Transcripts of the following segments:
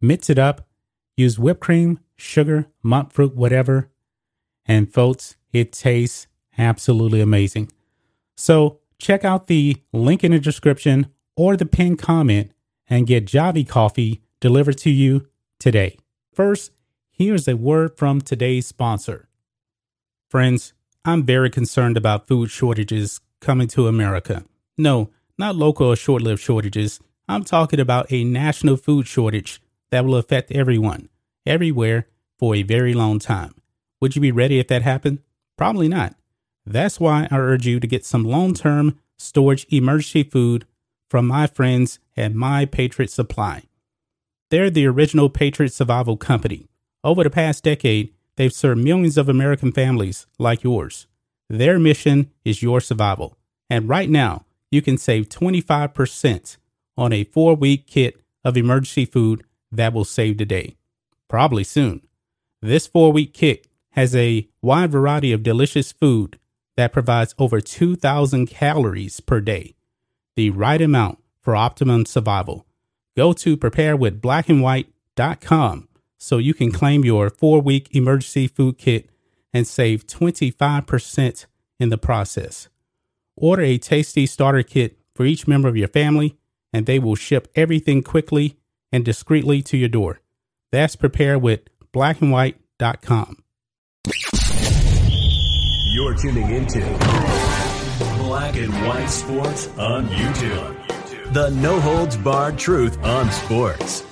Mix it up, use whipped cream, sugar, monk fruit, whatever. And folks, it tastes absolutely amazing. So check out the link in the description or the pinned comment and get Javi Coffee delivered to you today. First, here's a word from today's sponsor. Friends, I'm very concerned about food shortages coming to America. No, not local or short-lived shortages. I'm talking about a national food shortage that will affect everyone, everywhere, for a very long time. Would you be ready if that happened? Probably not. That's why I urge you to get some long-term storage emergency food from my friends at My Patriot Supply. They're the original Patriot Survival Company. Over the past decade, they've served millions of American families like yours. Their mission is your survival. And right now, you can save 25% on a 4-week kit of emergency food that will save the day, probably soon. This 4-week kit has a wide variety of delicious food that provides over 2,000 calories per day, the right amount for optimum survival. Go to preparewithblackandwhite.com so you can claim your 4-week emergency food kit and save 25% in the process. Order a tasty starter kit for each member of your family, and they will ship everything quickly and discreetly to your door. That's preparewithblackandwhite.com. You're tuning into Black and White Sports on YouTube. The no-holds-barred truth on sports.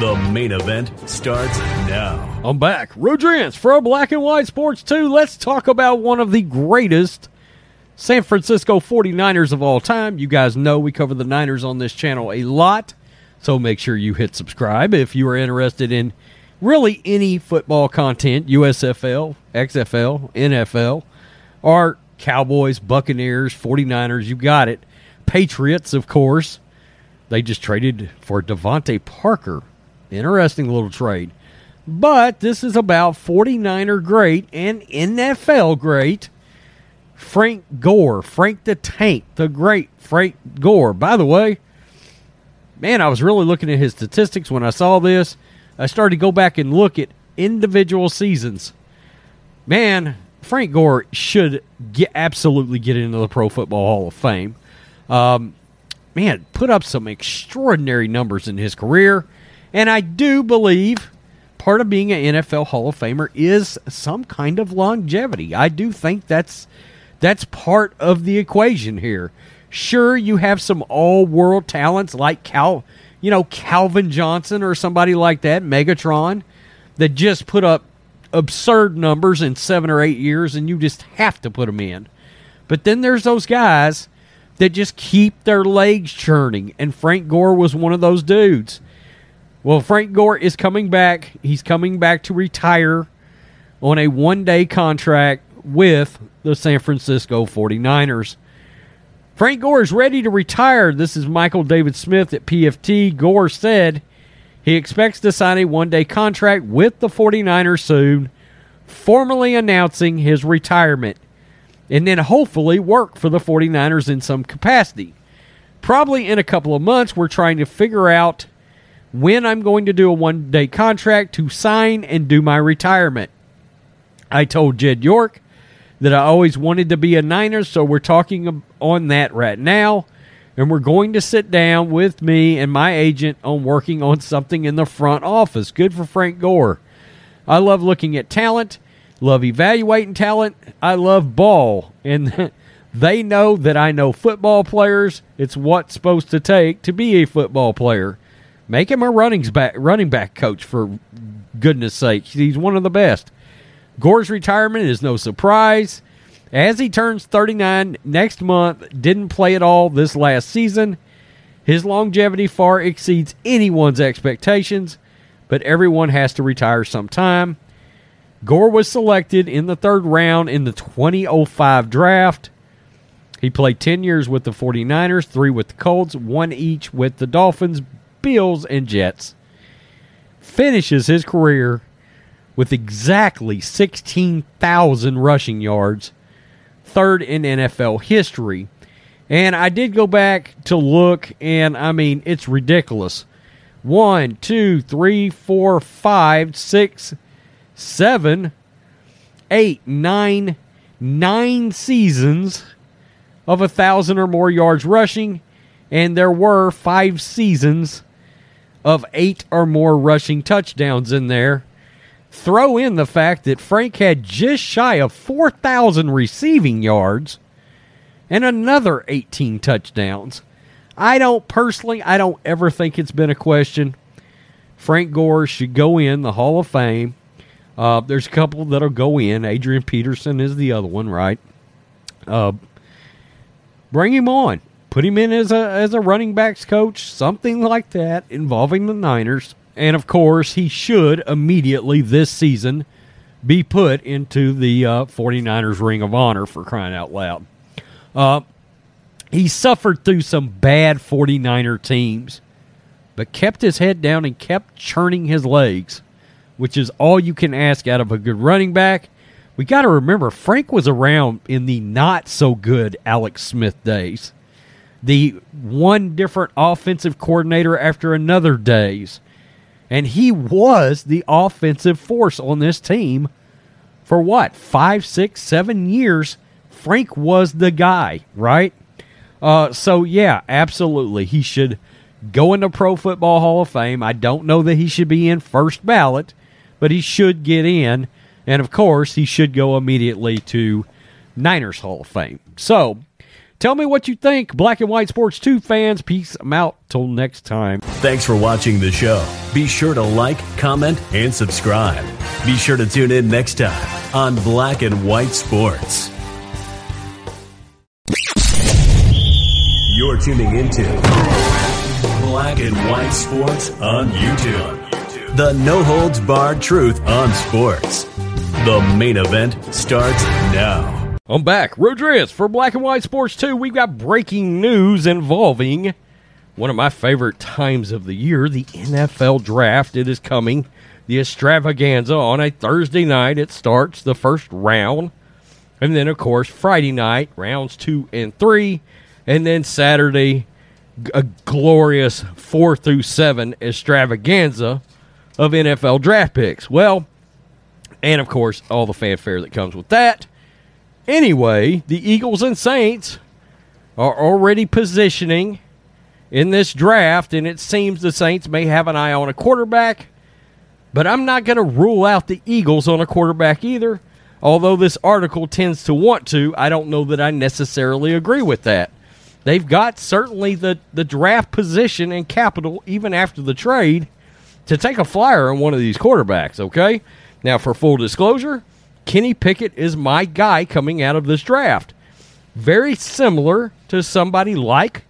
The main event starts now. I'm back. Rodriguez from Black and White Sports 2. Let's talk about one of the greatest San Francisco 49ers of all time. You guys know we cover the Niners on this channel a lot. So make sure you hit subscribe if you are interested in really any football content, USFL, XFL, NFL, or Cowboys, Buccaneers, 49ers, you got it. Patriots, of course. They just traded for Devontae Parker. Interesting little trade. But this is about 49er great and NFL great, Frank Gore, Frank the Tank, the great Frank Gore. By the way, man, I was really looking at his statistics when I saw this. I started to go back and look at individual seasons. Man, Frank Gore should absolutely get into the Pro Football Hall of Fame. Man, put up some extraordinary numbers in his career. And I do believe part of being an NFL Hall of Famer is some kind of longevity. I do think that's part of the equation here. Sure, you have some all-world talents like Calvin Johnson or somebody like that, Megatron, that just put up absurd numbers in 7 or 8 years, and you just have to put them in. But then there's those guys that just keep their legs churning, and Frank Gore was one of those dudes. Well, Frank Gore is coming back. He's coming back to retire on a one-day contract with the San Francisco 49ers. Frank Gore is ready to retire. This is Michael David Smith at PFT. Gore said He expects to sign a one-day contract with the 49ers soon, formally announcing his retirement, and then hopefully work for the 49ers in some capacity. Probably in a couple of months, we're trying to figure out when I'm going to do a one-day contract to sign and do my retirement. I told Jed York that I always wanted to be a Niner, so we're talking on that right now. And we're going to sit down with me and my agent on working on something in the front office. Good for Frank Gore. I love looking at talent, love evaluating talent. I love ball. And they know that I know football players. It's what's supposed to take to be a football player. Make him a running back coach, for goodness sake. He's one of the best. Gore's retirement is no surprise, as he turns 39 next month, didn't play at all this last season. His longevity far exceeds anyone's expectations, but everyone has to retire sometime. Gore was selected in the third round in the 2005 draft. He played 10 years with the 49ers, 3 with the Colts, 1 each with the Dolphins, Bills, and Jets. Finishes his career with exactly 16,000 rushing yards, third in NFL history. And I did go back to look, and I mean, it's ridiculous. 9 seasons of 1,000 or more yards rushing, and there were 5 seasons of 8 or more rushing touchdowns in there. Throw in the fact that Frank had just shy of 4,000 receiving yards and another 18 touchdowns. I don't ever think it's been a question. Frank Gore should go in the Hall of Fame. There's a couple that'll go in. Adrian Peterson is the other one, right? Bring him on. Put him in as a running backs coach, something like that involving the Niners. And, of course, he should immediately this season be put into the 49ers Ring of Honor, for crying out loud. He suffered through some bad 49er teams, but kept his head down and kept churning his legs, which is all you can ask out of a good running back. We got to remember, Frank was around in the not-so-good Alex Smith days, the one different offensive coordinator after another days. And he was the offensive force on this team for what, 5, 6, 7 years. Frank was the guy, right? So, yeah, absolutely. He should go into Pro Football Hall of Fame. I don't know that he should be in first ballot, but he should get in. And, of course, he should go immediately to Niners Hall of Fame. So, tell me what you think, Black and White Sports 2 fans. Peace out. Till next time. Thanks for watching the show. Be sure to like, comment, and subscribe. Be sure to tune in next time on Black and White Sports. You're tuning into Black and White Sports on YouTube. The no-holds-barred truth on sports. The main event starts now. I'm back. Rodriguez for Black and White Sports 2. We've got breaking news involving one of my favorite times of the year, the NFL Draft. It is coming, the extravaganza, on a Thursday night. It starts the first round, and then, of course, Friday night, rounds 2 and 3, and then Saturday, a glorious 4 through 7 extravaganza of NFL draft picks. Well, and, of course, all the fanfare that comes with that. Anyway, the Eagles and Saints are already positioning in this draft, and it seems the Saints may have an eye on a quarterback, but I'm not going to rule out the Eagles on a quarterback either, although this article tends to want to. I don't know that I necessarily agree with that. They've got certainly the draft position and capital, even after the trade, to take a flyer on one of these quarterbacks, okay? Now, for full disclosure, Kenny Pickett is my guy coming out of this draft. Very similar to somebody like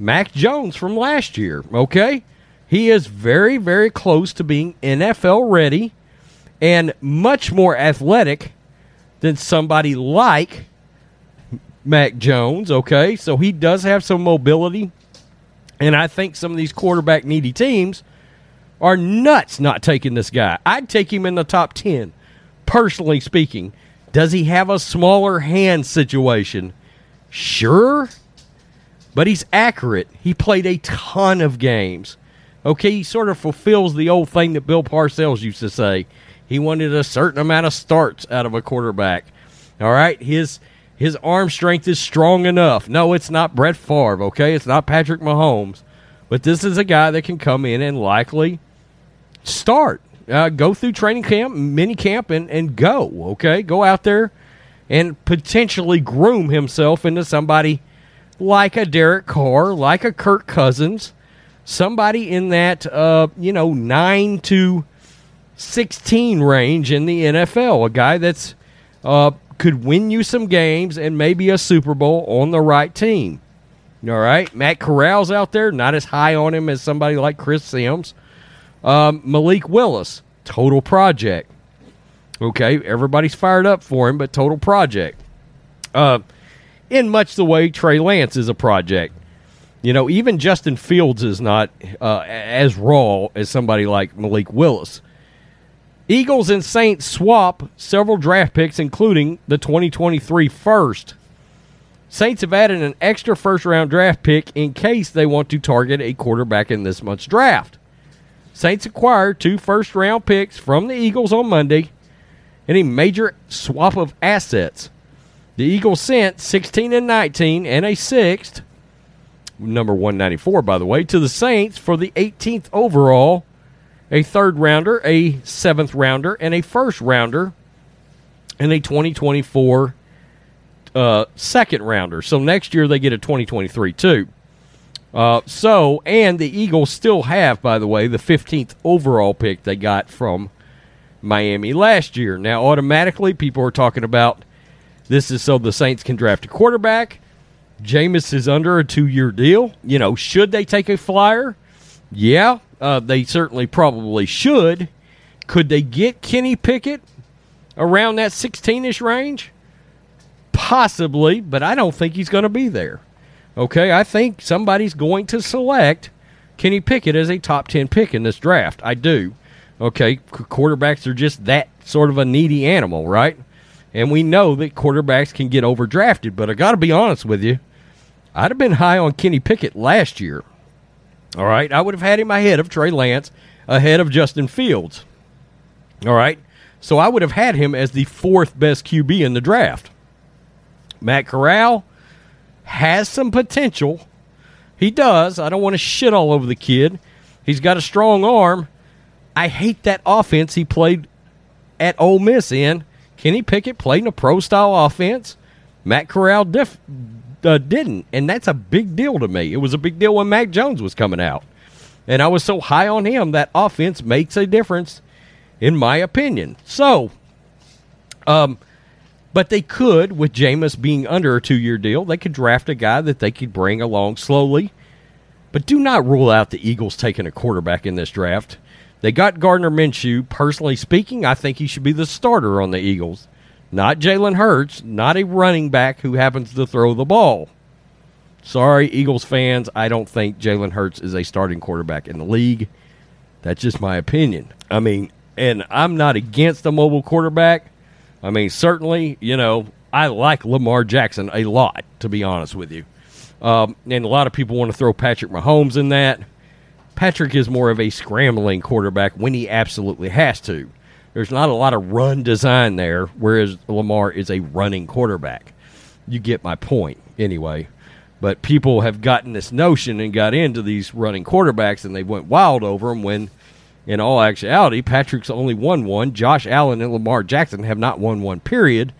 Mac Jones from last year, okay? He is very, very close to being NFL ready and much more athletic than somebody like Mac Jones, okay? So he does have some mobility, and I think some of these quarterback needy teams are nuts not taking this guy. I'd take him in the top 10, personally speaking. Does he have a smaller hand situation? Sure, but he's accurate. He played a ton of games. Okay, he sort of fulfills the old thing that Bill Parcells used to say. He wanted a certain amount of starts out of a quarterback. All right, his arm strength is strong enough. No, it's not Brett Favre, okay? It's not Patrick Mahomes. But this is a guy that can come in and likely start. Go through training camp, mini camp, and go, okay? Go out there and potentially groom himself into somebody like a Derek Carr, like a Kirk Cousins, somebody in that, 9 to 16 range in the NFL, a guy that's could win you some games and maybe a Super Bowl on the right team. All right? Matt Corral's out there, not as high on him as somebody like Chris Sims. Malik Willis, total project. Okay, everybody's fired up for him, but total project. In much the way Trey Lance is a project. You know, even Justin Fields is not as raw as somebody like Malik Willis. Eagles and Saints swap several draft picks, including the 2023 first. Saints have added an extra first-round draft pick in case they want to target a quarterback in this month's draft. Saints acquired 2 first-round picks from the Eagles on Monday in a major swap of assets. The Eagles sent 16 and 19 and a sixth, number 194, by the way, to the Saints for the 18th overall, a third-rounder, a seventh-rounder, and a first-rounder, and a 2024 second-rounder. So next year they get a 2023 too. And the Eagles still have, by the way, the 15th overall pick they got from Miami last year. Now, automatically, people are talking about this is so the Saints can draft a quarterback. Jameis is under a 2-year deal. You know, should they take a flyer? Yeah, they certainly probably should. Could they get Kenny Pickett around that 16-ish range? Possibly, but I don't think he's going to be there. Okay, I think somebody's going to select Kenny Pickett as a top 10 pick in this draft. I do. Okay, quarterbacks are just that sort of a needy animal, right? And we know that quarterbacks can get overdrafted, but I got to be honest with you, I'd have been high on Kenny Pickett last year. All right, I would have had him ahead of Trey Lance, ahead of Justin Fields. All right, so I would have had him as the 4th best QB in the draft. Matt Corral has some potential. He does. I don't want to shit all over the kid. He's got a strong arm. I hate that offense he played at Ole Miss in. Kenny Pickett played in a pro-style offense. Matt Corral didn't, and that's a big deal to me. It was a big deal when Mac Jones was coming out, and I was so high on him. That offense makes a difference, in my opinion. So, but they could, with Jameis being under a 2-year deal, they could draft a guy that they could bring along slowly. But do not rule out the Eagles taking a quarterback in this draft. They got Gardner Minshew. Personally speaking, I think he should be the starter on the Eagles. Not Jalen Hurts, not a running back who happens to throw the ball. Sorry, Eagles fans, I don't think Jalen Hurts is a starting quarterback in the league. That's just my opinion. I mean, and I'm not against a mobile quarterback. I mean, certainly, you know, I like Lamar Jackson a lot, to be honest with you. And a lot of people want to throw Patrick Mahomes in that. Patrick is more of a scrambling quarterback when he absolutely has to. There's not a lot of run design there, whereas Lamar is a running quarterback. You get my point anyway. But people have gotten this notion and got into these running quarterbacks, and they went wild over them when, in all actuality, Patrick's only won one. Josh Allen and Lamar Jackson have not won one, period.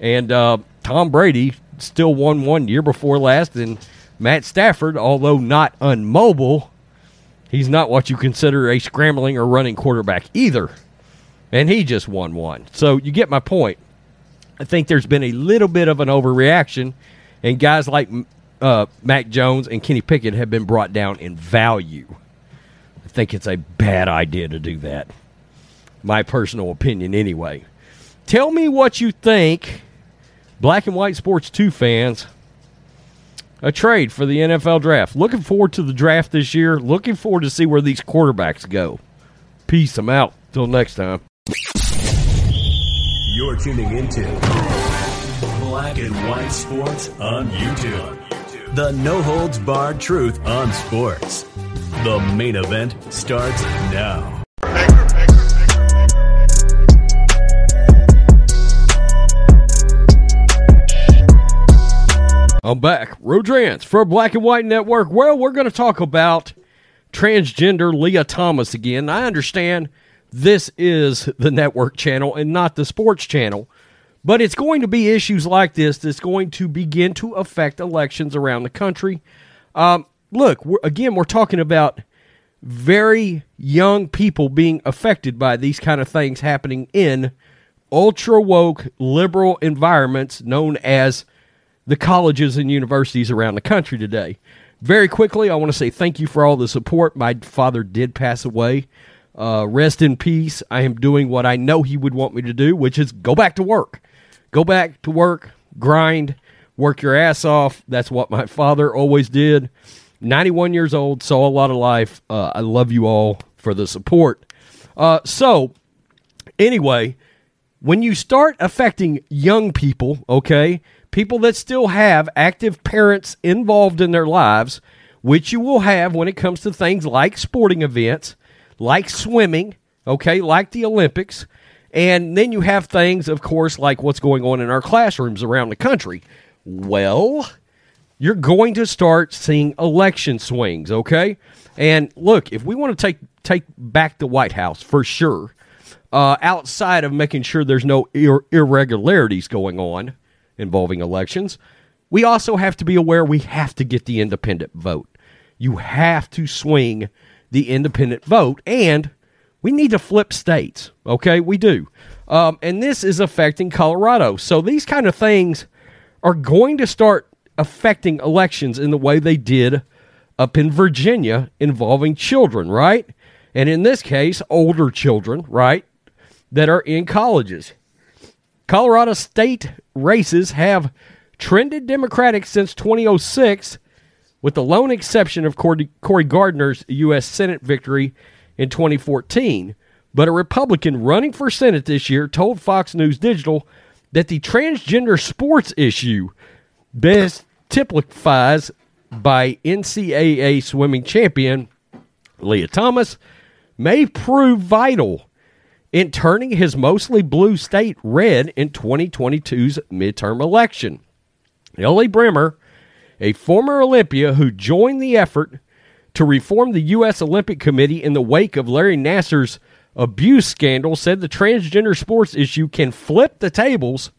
And Tom Brady still won one year before last. And Matt Stafford, although not unmobile, he's not what you consider a scrambling or running quarterback either. And he just won one. So you get my point. I think there's been a little bit of an overreaction. And guys like Mac Jones and Kenny Pickett have been brought down in value. Think it's a bad idea to do that. My personal opinion anyway. Tell me what you think, Black and White Sports 2 fans, a trade for the NFL draft. Looking forward to the draft this year. Looking forward to see where these quarterbacks go. Peace. I'm out. Till next time. You're tuning into Black and White Sports on YouTube. The no-holds-barred truth on sports. The main event starts now. I'm back. Rodrance for Black and White Network. Well, we're going to talk about transgender Lia Thomas again. I understand this is the network channel and not the sports channel, but it's going to be issues like this that's going to begin to affect elections around the country. Look, we're talking about very young people being affected by these kind of things happening in ultra-woke liberal environments known as the colleges and universities around the country today. Very quickly, I want to say thank you for all the support. My father did pass away. Rest in peace. I am doing what I know he would want me to do, which is go back to work. Go back to work, grind, work your ass off. That's what my father always did. 91 years old, saw a lot of life. I love you all for the support. So, anyway, when you start affecting young people, okay, people that still have active parents involved in their lives, which you will have when it comes to things like sporting events, like swimming, okay, like the Olympics. And then you have things, of course, like what's going on in our classrooms around the country. Well, you're going to start seeing election swings, okay? And look, if we want to take back the White House for sure, outside of making sure there's no irregularities going on, involving elections, we also have to be aware we have to get the independent vote. You have to swing the independent vote, and we need to flip states, okay? We do. And this is affecting Colorado. So these kind of things are going to start affecting elections in the way they did up in Virginia involving children, right? And in this case, older children, right, that are in colleges. Colorado state races have trended Democratic since 2006, with the lone exception of Cory Gardner's U.S. Senate victory in 2014. But a Republican running for Senate this year told Fox News Digital that the transgender sports issue best typifies by NCAA swimming champion Lia Thomas may prove vital in turning his mostly blue state red in 2022's midterm election. Ellie Bremmer, a former Olympia who joined the effort to reform the U.S. Olympic Committee in the wake of Larry Nasser's abuse scandal, said the transgender sports issue can flip the tables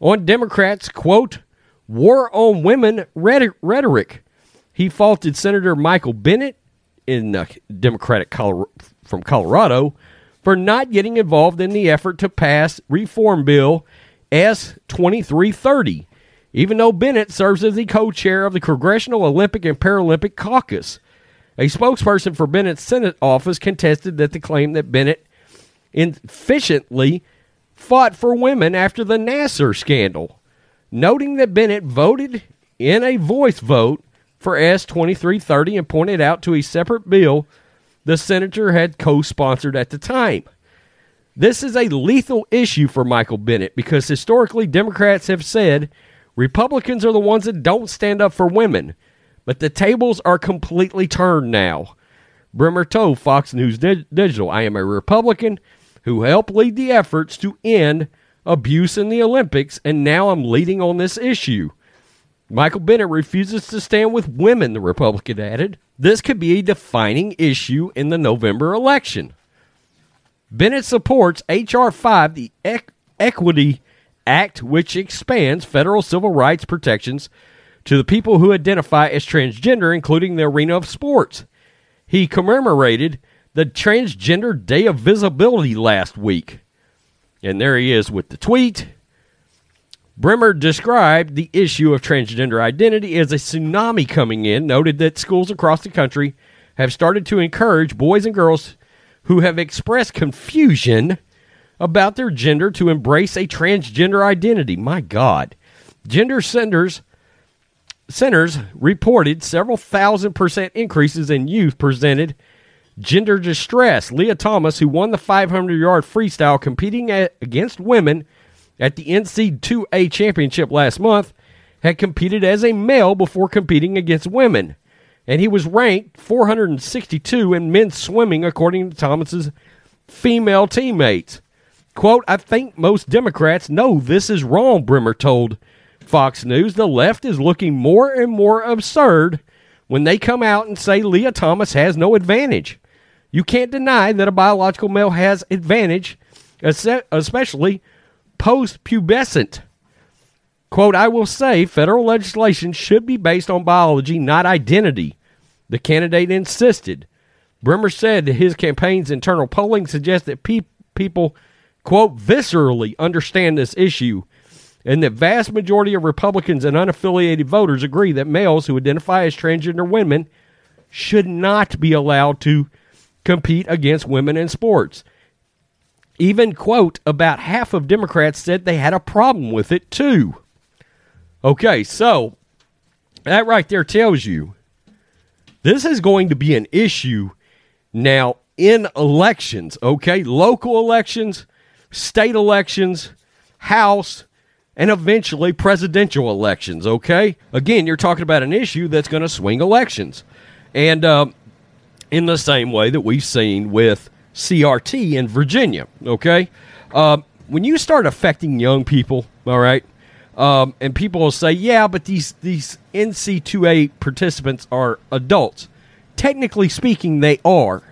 on Democrats' quote, war on women rhetoric. He faulted Senator Michael Bennet in Democratic from Colorado for not getting involved in the effort to pass Reform Bill S-2330, even though Bennett serves as the co-chair of the Congressional Olympic and Paralympic Caucus. A spokesperson for Bennett's Senate office contested that the claim that Bennett efficiently fought for women after the Nassar scandal, noting that Bennett voted in a voice vote for S-2330 and pointed out to a separate bill the senator had co-sponsored at the time. This is a lethal issue for Michael Bennet because historically Democrats have said Republicans are the ones that don't stand up for women, but the tables are completely turned now. Bremmer told Fox News Digital, I am a Republican who helped lead the efforts to end abuse in the Olympics, and now I'm leading on this issue. Michael Bennet refuses to stand with women, the Republican added. This could be a defining issue in the November election. Bennett supports H.R. 5, the Equity Act, which expands federal civil rights protections to the people who identify as transgender, including the arena of sports. He commemorated the Transgender Day of Visibility last week. And there he is with the tweet. Bremmer described the issue of transgender identity as a tsunami coming in, noted that schools across the country have started to encourage boys and girls who have expressed confusion about their gender to embrace a transgender identity. My God. Gender centers reported several 1,000% increases in youth presented Gender distress. Lia Thomas, who won the 500-yard freestyle competing against women at the NCAA championship last month, had competed as a male before competing against women, and he was ranked 462 in men's swimming, according to Thomas's female teammates. Quote, "I think most Democrats know this is wrong," Bremmer told Fox News. "The left is looking more and more absurd when they come out and say Lia Thomas has no advantage. You can't deny that a biological male has advantage, especially post-pubescent." Quote, "I will say federal legislation should be based on biology, not identity," the candidate insisted. Bremmer said his campaign's internal polling suggests that people, quote, "viscerally understand this issue, and the vast majority of Republicans and unaffiliated voters agree that males who identify as transgender women should not be allowed to compete against women in sports." Even, quote, "about half of Democrats said they had a problem with it, too." Okay, so that right there tells you this is going to be an issue now in elections, okay? Local elections, state elections, House, and eventually presidential elections, okay? Again, you're talking about an issue that's going to swing elections. And in the same way that we've seen with CRT in Virginia, okay? When you start affecting young people, all right, and people will say, yeah, but these NCAA participants are adults. Technically speaking, they are.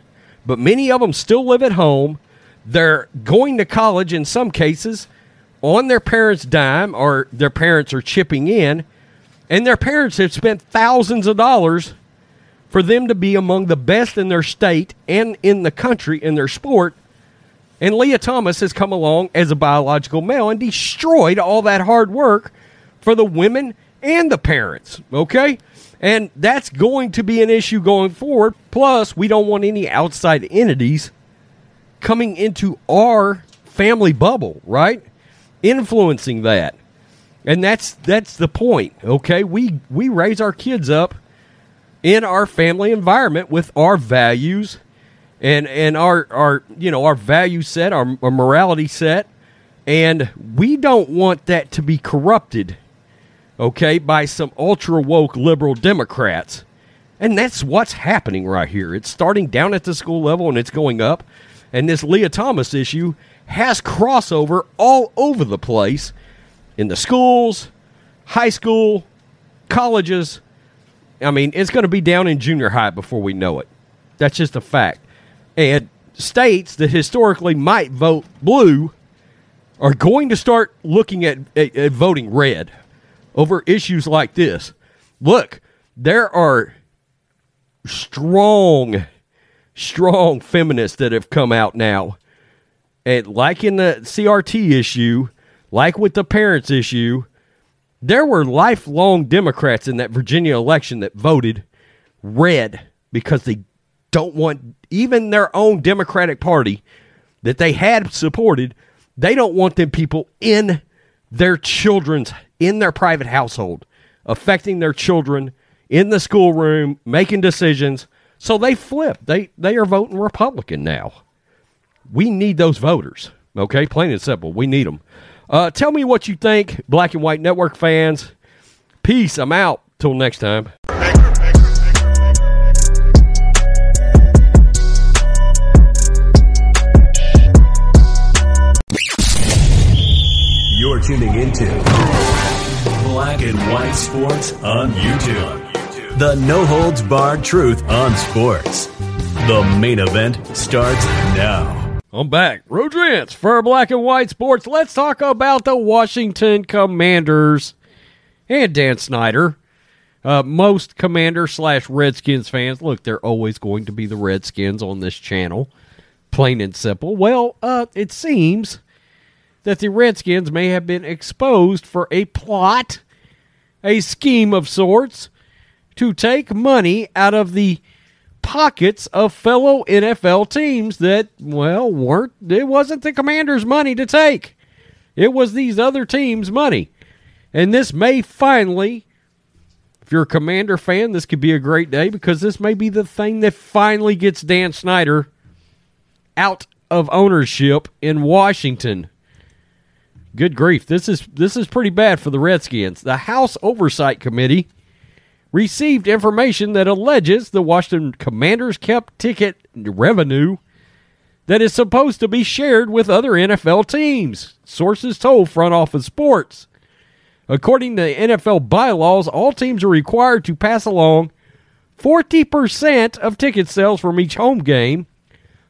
But many of them still live at home. They're going to college in some cases on their parents' dime, or their parents are chipping in, and their parents have spent thousands of dollars for them to be among the best in their state and in the country in their sport, and Lia Thomas has come along as a biological male and destroyed all that hard work for the women and the parents, okay? And that's going to be an issue going forward. Plus, we don't want any outside entities coming into our family bubble, right? Influencing that. And that's the point, okay? We raise our kids up in our family environment with our values and our you know, our value set, our morality set, and we don't want that to be corrupted, okay, by some ultra woke liberal Democrats. And that's what's happening right here. It's starting down at the school level and it's going up. And this Lia Thomas issue has crossover all over the place in the schools, high school, colleges. I mean, it's going to be down in junior high before we know it. That's just a fact. And states that historically might vote blue are going to start looking at voting red over issues like this. Look, there are strong feminists that have come out now, and like in the CRT issue, like with the parents issue, there were lifelong Democrats in that Virginia election that voted red because they don't want even their own Democratic Party that they had supported. They don't want them people in their children's, in their private household, affecting their children in the schoolroom, making decisions. So they flip. They are voting Republican now. We need those voters, okay? Plain and simple. We need them. Tell me what you think, Black and White Network fans. Peace. I'm out. Till next time. You're tuning into Black and White Sports on YouTube. The no-holds-barred truth on sports. The main event starts now. I'm back. Rodrance for Black and White Sports. Let's talk about the Washington Commanders and Dan Snyder. Most Commander/Redskins fans, look, they're always going to be the Redskins on this channel. Plain and simple. Well, it seems that the Redskins may have been exposed for a plot, a scheme of sorts, to take money out of the pockets of fellow NFL teams that, well, weren't. It wasn't the Commanders' money to take. It was these other teams' money. And this may finally If you're a Commander fan, this could be a great day because this may be the thing that finally gets Dan Snyder out of ownership in Washington. Good grief. This is pretty bad for the Redskins. The House Oversight Committee received information that alleges the Washington Commanders kept ticket revenue that is supposed to be shared with other NFL teams, sources told Front Office Sports. According to NFL bylaws, all teams are required to pass along 40% of ticket sales from each home game,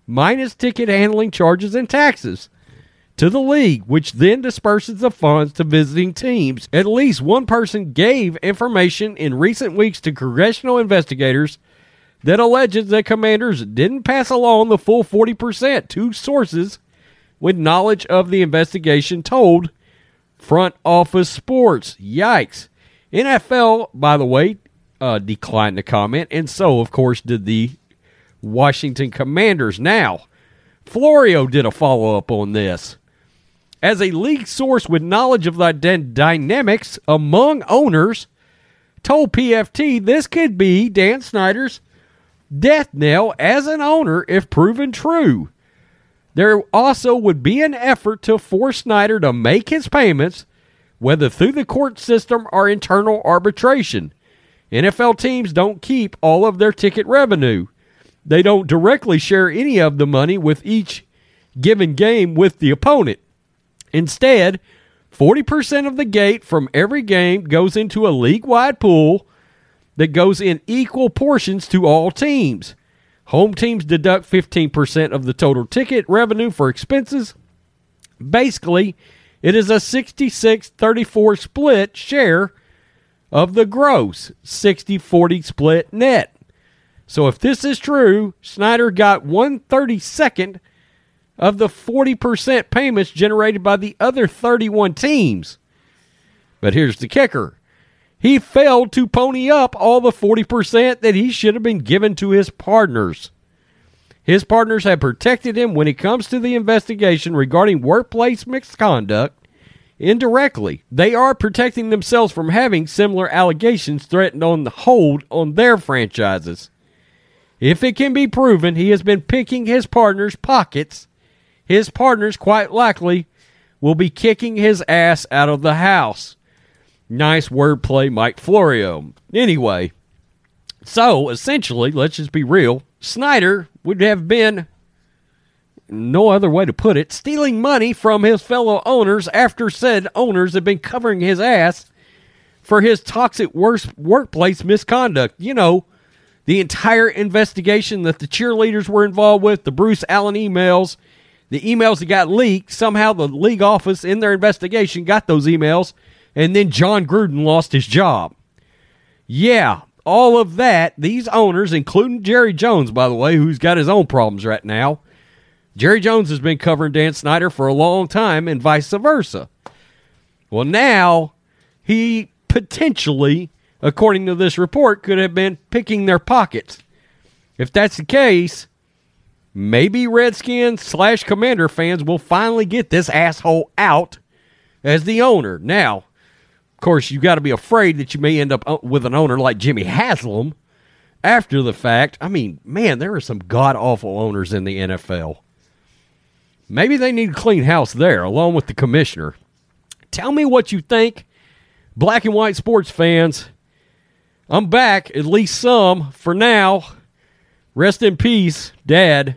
minus ticket handling charges and taxes, to the league, which then disperses the funds to visiting teams. At least one person gave information in recent weeks to congressional investigators that alleges that Commanders didn't pass along the full 40%. Two sources with knowledge of the investigation told Front Office Sports. Yikes. NFL, by the way, declined to comment, and so, of course, did the Washington Commanders. Now, Florio did a follow-up on this. As a league source with knowledge of the dynamics among owners, told PFT this could be Dan Snyder's death knell as an owner if proven true. There also would be an effort to force Snyder to make his payments, whether through the court system or internal arbitration. NFL teams don't keep all of their ticket revenue. They don't directly share any of the money with each given game with the opponent. Instead, 40% of the gate from every game goes into a league-wide pool that goes in equal portions to all teams. Home teams deduct 15% of the total ticket revenue for expenses. Basically, it is a 66-34 split share of the gross, 60-40 split net. So if this is true, Snyder got 1/32nd of the 40% payments generated by the other 31 teams. But here's the kicker. He failed to pony up all the 40% that he should have been given to his partners. His partners have protected him when it comes to the investigation regarding workplace misconduct indirectly. They are protecting themselves from having similar allegations threatened on the hold on their franchises. If it can be proven, he has been picking his partners' pockets. His partners, quite likely, will be kicking his ass out of the house. Nice wordplay, Mike Florio. Anyway, so essentially, let's just be real, Snyder would have been, no other way to put it, stealing money from his fellow owners after said owners had been covering his ass for his toxic workplace misconduct. You know, the entire investigation that the cheerleaders were involved with, the Bruce Allen emails, the emails that got leaked. Somehow the league office in their investigation got those emails, and then John Gruden lost his job. Yeah, all of that, these owners, including Jerry Jones, by the way, who's got his own problems right now. Jerry Jones has been covering Dan Snyder for a long time and vice versa. Well, now he potentially, according to this report, could have been picking their pockets. If that's the case, maybe Redskins/Commander fans will finally get this asshole out as the owner. Now, of course, you got to be afraid that you may end up with an owner like Jimmy Haslam after the fact. I mean, man, there are some god-awful owners in the NFL. Maybe they need a clean house there, along with the commissioner. Tell me what you think, Black and White Sports fans. I'm back, at least some, for now. Rest in peace, Dad.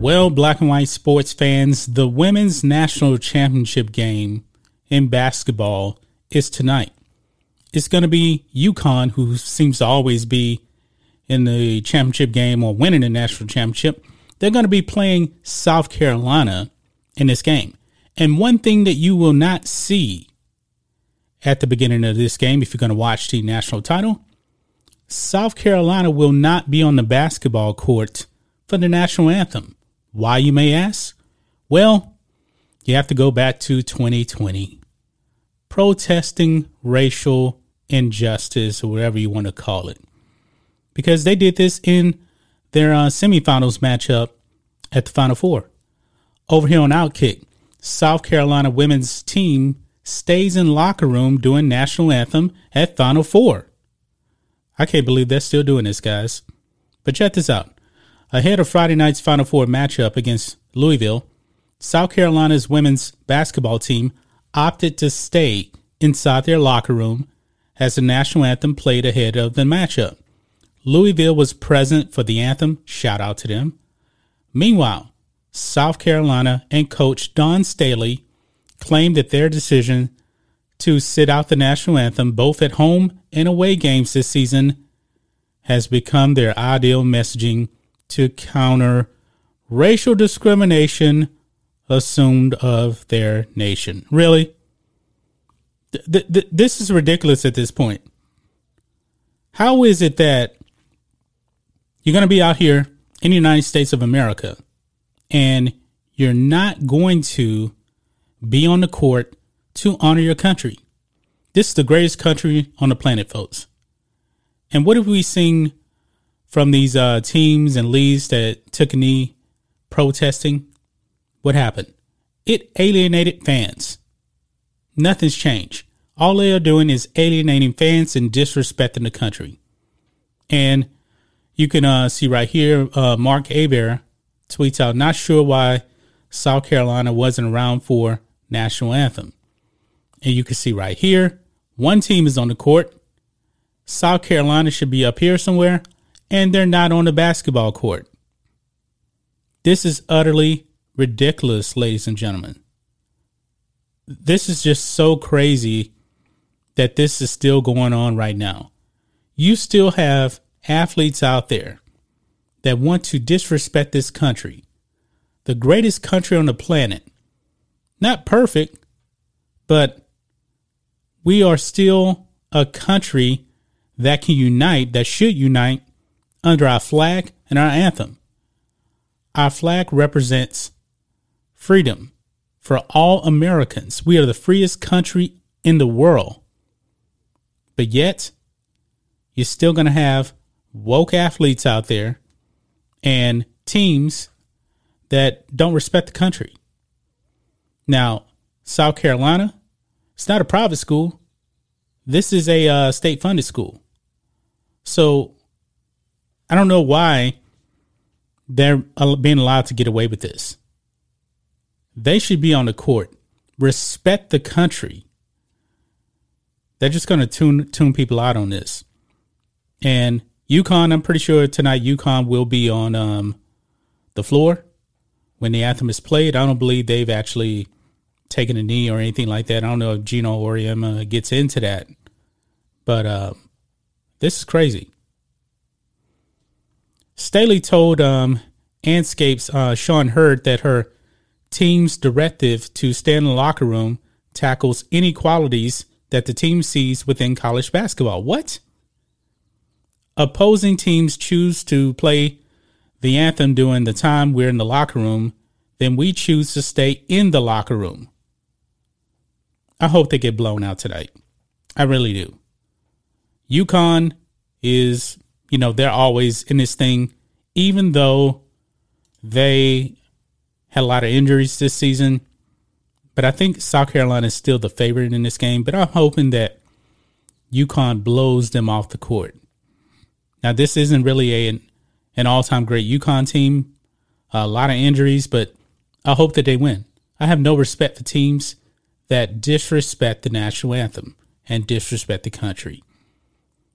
Well, Black and White Sports fans, the Women's National Championship game in basketball is tonight. It's going to be UConn, who seems to always be in the championship game or winning the national championship. They're going to be playing South Carolina in this game. And one thing that you will not see at the beginning of this game, if you're going to watch the national title, South Carolina will not be on the basketball court for the national anthem. Why, you may ask? Well, you have to go back to 2020. Protesting racial injustice, or whatever you want to call it. Because they did this in their semifinals matchup at the Final Four. Over here on Outkick, South Carolina women's team stays in locker room doing national anthem at Final Four. I can't believe they're still doing this, guys. But check this out. Ahead of Friday night's Final Four matchup against Louisville, South Carolina's women's basketball team opted to stay inside their locker room as the national anthem played ahead of the matchup. Louisville was present for the anthem. Shout out to them. Meanwhile, South Carolina and coach Don Staley claimed that their decision to sit out the national anthem both at home and away games this season has become their ideal messaging to counter racial discrimination assumed of their nation. Really? This is ridiculous at this point. How is it that you're going to be out here in the United States of America and you're not going to be on the court to honor your country? This is the greatest country on the planet, folks. And what have we seen from these teams and leagues that took a knee protesting? What happened? It alienated fans. Nothing's changed. All they are doing is alienating fans and disrespecting the country. And you can see right here, Mark Abear tweets out, not sure why South Carolina wasn't around for national anthem. And you can see right here, one team is on the court. South Carolina should be up here somewhere, and they're not on the basketball court. This is utterly ridiculous, ladies and gentlemen. This is just so crazy that this is still going on right now. You still have athletes out there that want to disrespect this country, the greatest country on the planet. Not perfect, but we are still a country that can unite, that should unite under our flag and our anthem. Our flag represents freedom for all Americans. We are the freest country in the world. But yet, you're still going to have woke athletes out there and teams that don't respect the country. Now, South Carolina, it's not a private school. This is a state-funded school. So I don't know why they're being allowed to get away with this. They should be on the court. Respect the country. They're just going to tune people out on this. And UConn, I'm pretty sure tonight UConn will be on the floor when the anthem is played. I don't believe they've actually taken a knee or anything like that. I don't know if Gino Auriemma gets into that. But this is crazy. Staley told Anscape's Sean Hurd that her team's directive to stand in the locker room tackles inequalities that the team sees within college basketball. What? Opposing teams choose to play the anthem during the time we're in the locker room, then we choose to stay in the locker room. I hope they get blown out tonight. I really do. UConn is... you know, they're always in this thing, even though they had a lot of injuries this season. But I think South Carolina is still the favorite in this game. But I'm hoping that UConn blows them off the court. Now, this isn't really an all-time great UConn team. A lot of injuries, but I hope that they win. I have no respect for teams that disrespect the national anthem and disrespect the country.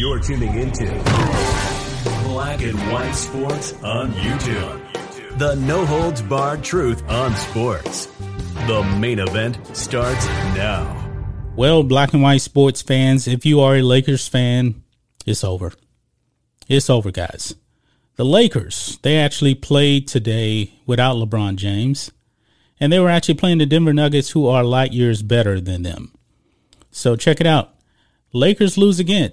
You're tuning into Black and White Sports on YouTube. The no-holds-barred truth on sports. The main event starts now. Well, Black and White Sports fans, if you are a Lakers fan, it's over. It's over, guys. The Lakers, they actually played today without LeBron James, and they were actually playing the Denver Nuggets, who are light years better than them. So check it out. Lakers lose again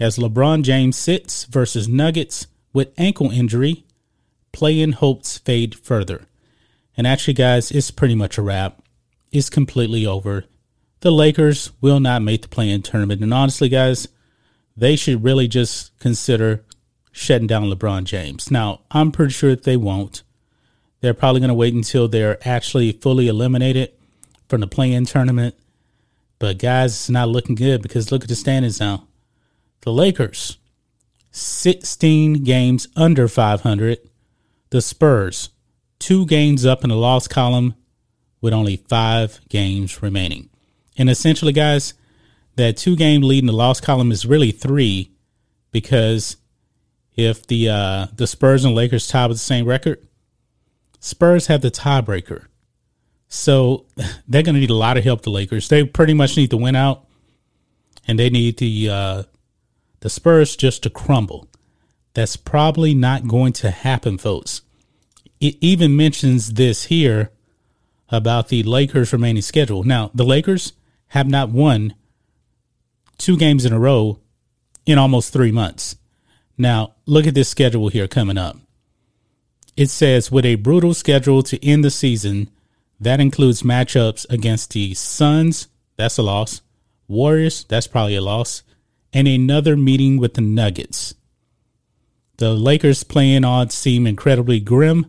as LeBron James sits versus Nuggets with ankle injury. Play-in hopes fade further. And actually, guys, it's pretty much a wrap. It's completely over. The Lakers will not make the play-in tournament. And honestly, guys, they should really just consider shutting down LeBron James. Now, I'm pretty sure that they won't. They're probably going to wait until they're actually fully eliminated from the play-in tournament. But, guys, it's not looking good because look at the standings now. The Lakers, 16 games under 500. The Spurs, 2 games up in the loss column with only 5 games remaining. And essentially, guys, that 2-game lead in the loss column is really 3 because if the Spurs and Lakers tie with the same record, Spurs have the tiebreaker. So they're going to need a lot of help, the Lakers. They pretty much need to win out, and they need the Spurs just to crumble. That's probably not going to happen, folks. It even mentions this here about the Lakers' remaining schedule. Now, the Lakers have not won 2 games in a row in almost 3 months. Now, look at this schedule here coming up. It says, with a brutal schedule to end the season, that includes matchups against the Suns, that's a loss, Warriors, that's probably a loss, and another meeting with the Nuggets. The Lakers' play-in odds seem incredibly grim,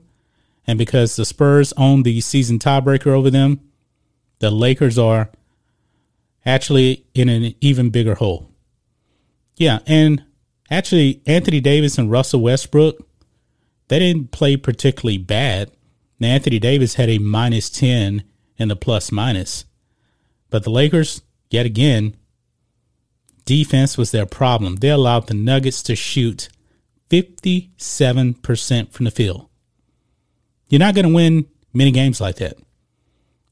and because the Spurs own the season tiebreaker over them, the Lakers are actually in an even bigger hole. Yeah, and actually, Anthony Davis and Russell Westbrook, they didn't play particularly bad. Now, Anthony Davis had a minus 10 in the plus minus. But the Lakers, yet again, defense was their problem. They allowed the Nuggets to shoot 57% from the field. You're not going to win many games like that.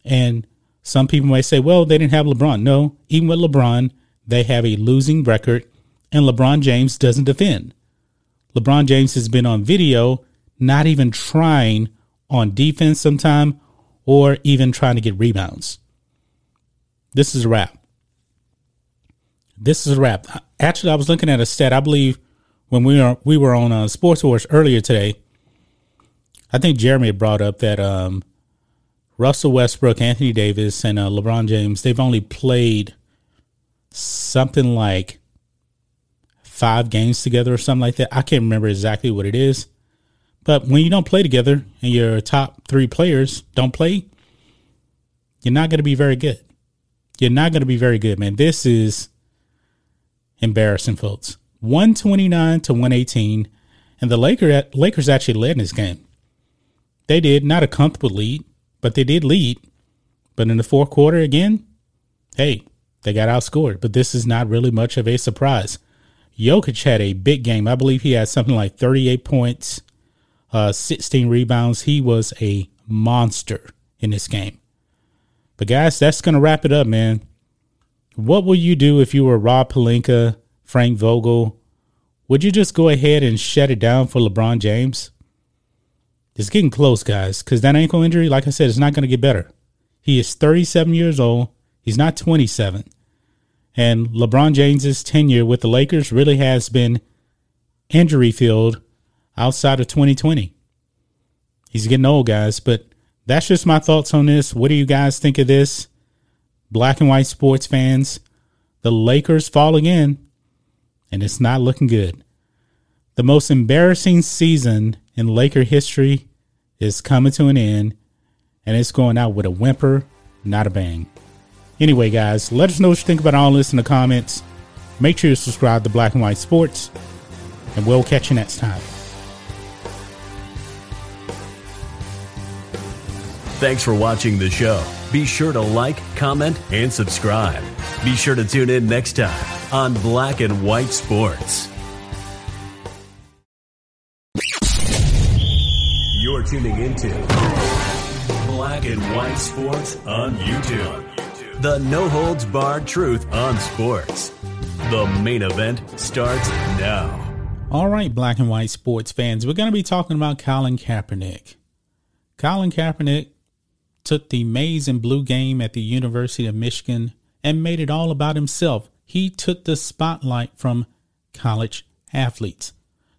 And some people may say, well, they didn't have LeBron. No, even with LeBron, they have a losing record, and LeBron James doesn't defend. LeBron James has been on video not even trying on defense sometime, or even trying to get rebounds. This is a wrap. This is a wrap. Actually, I was looking at a stat. I believe when we were on Sports Wars earlier today, I think Jeremy brought up that Russell Westbrook, Anthony Davis, and LeBron James, they've only played something like 5 games together or something like that. I can't remember exactly what it is. But when you don't play together and your top 3 players don't play, you're not going to be very good. You're not going to be very good, man. This is embarrassing, folks. 129-118, and the Lakers actually led in this game. They did, not a comfortable lead, but they did lead. But in the fourth quarter again, hey, they got outscored. But this is not really much of a surprise. Jokic had a big game. I believe he had something like 38 points. 16 rebounds. He was a monster in this game. But, guys, that's going to wrap it up, man. What would you do if you were Rob Pelinka, Frank Vogel? Would you just go ahead and shut it down for LeBron James? It's getting close, guys, because that ankle injury, like I said, is not going to get better. He is 37 years old. He's not 27. And LeBron James's tenure with the Lakers really has been injury-filled outside of 2020. He's getting old, guys, but that's just my thoughts on this. What do you guys think of this? Black and White Sports fans, the Lakers fall again, and it's not looking good. The most embarrassing season in Laker history is coming to an end, and it's going out with a whimper, not a bang. Anyway, guys, let us know what you think about all this in the comments. Make sure you subscribe to Black and White Sports, and we'll catch you next time. Thanks for watching the show. Be sure to like, comment, and subscribe. Be sure to tune in next time on Black and White Sports. You're tuning into Black and White Sports on YouTube. The no-holds-barred truth on sports. The main event starts now. All right, Black and White Sports fans, we're going to be talking about Colin Kaepernick. Colin Kaepernick took the maize and blue game at the University of Michigan and made it all about himself. He took the spotlight from college athletes.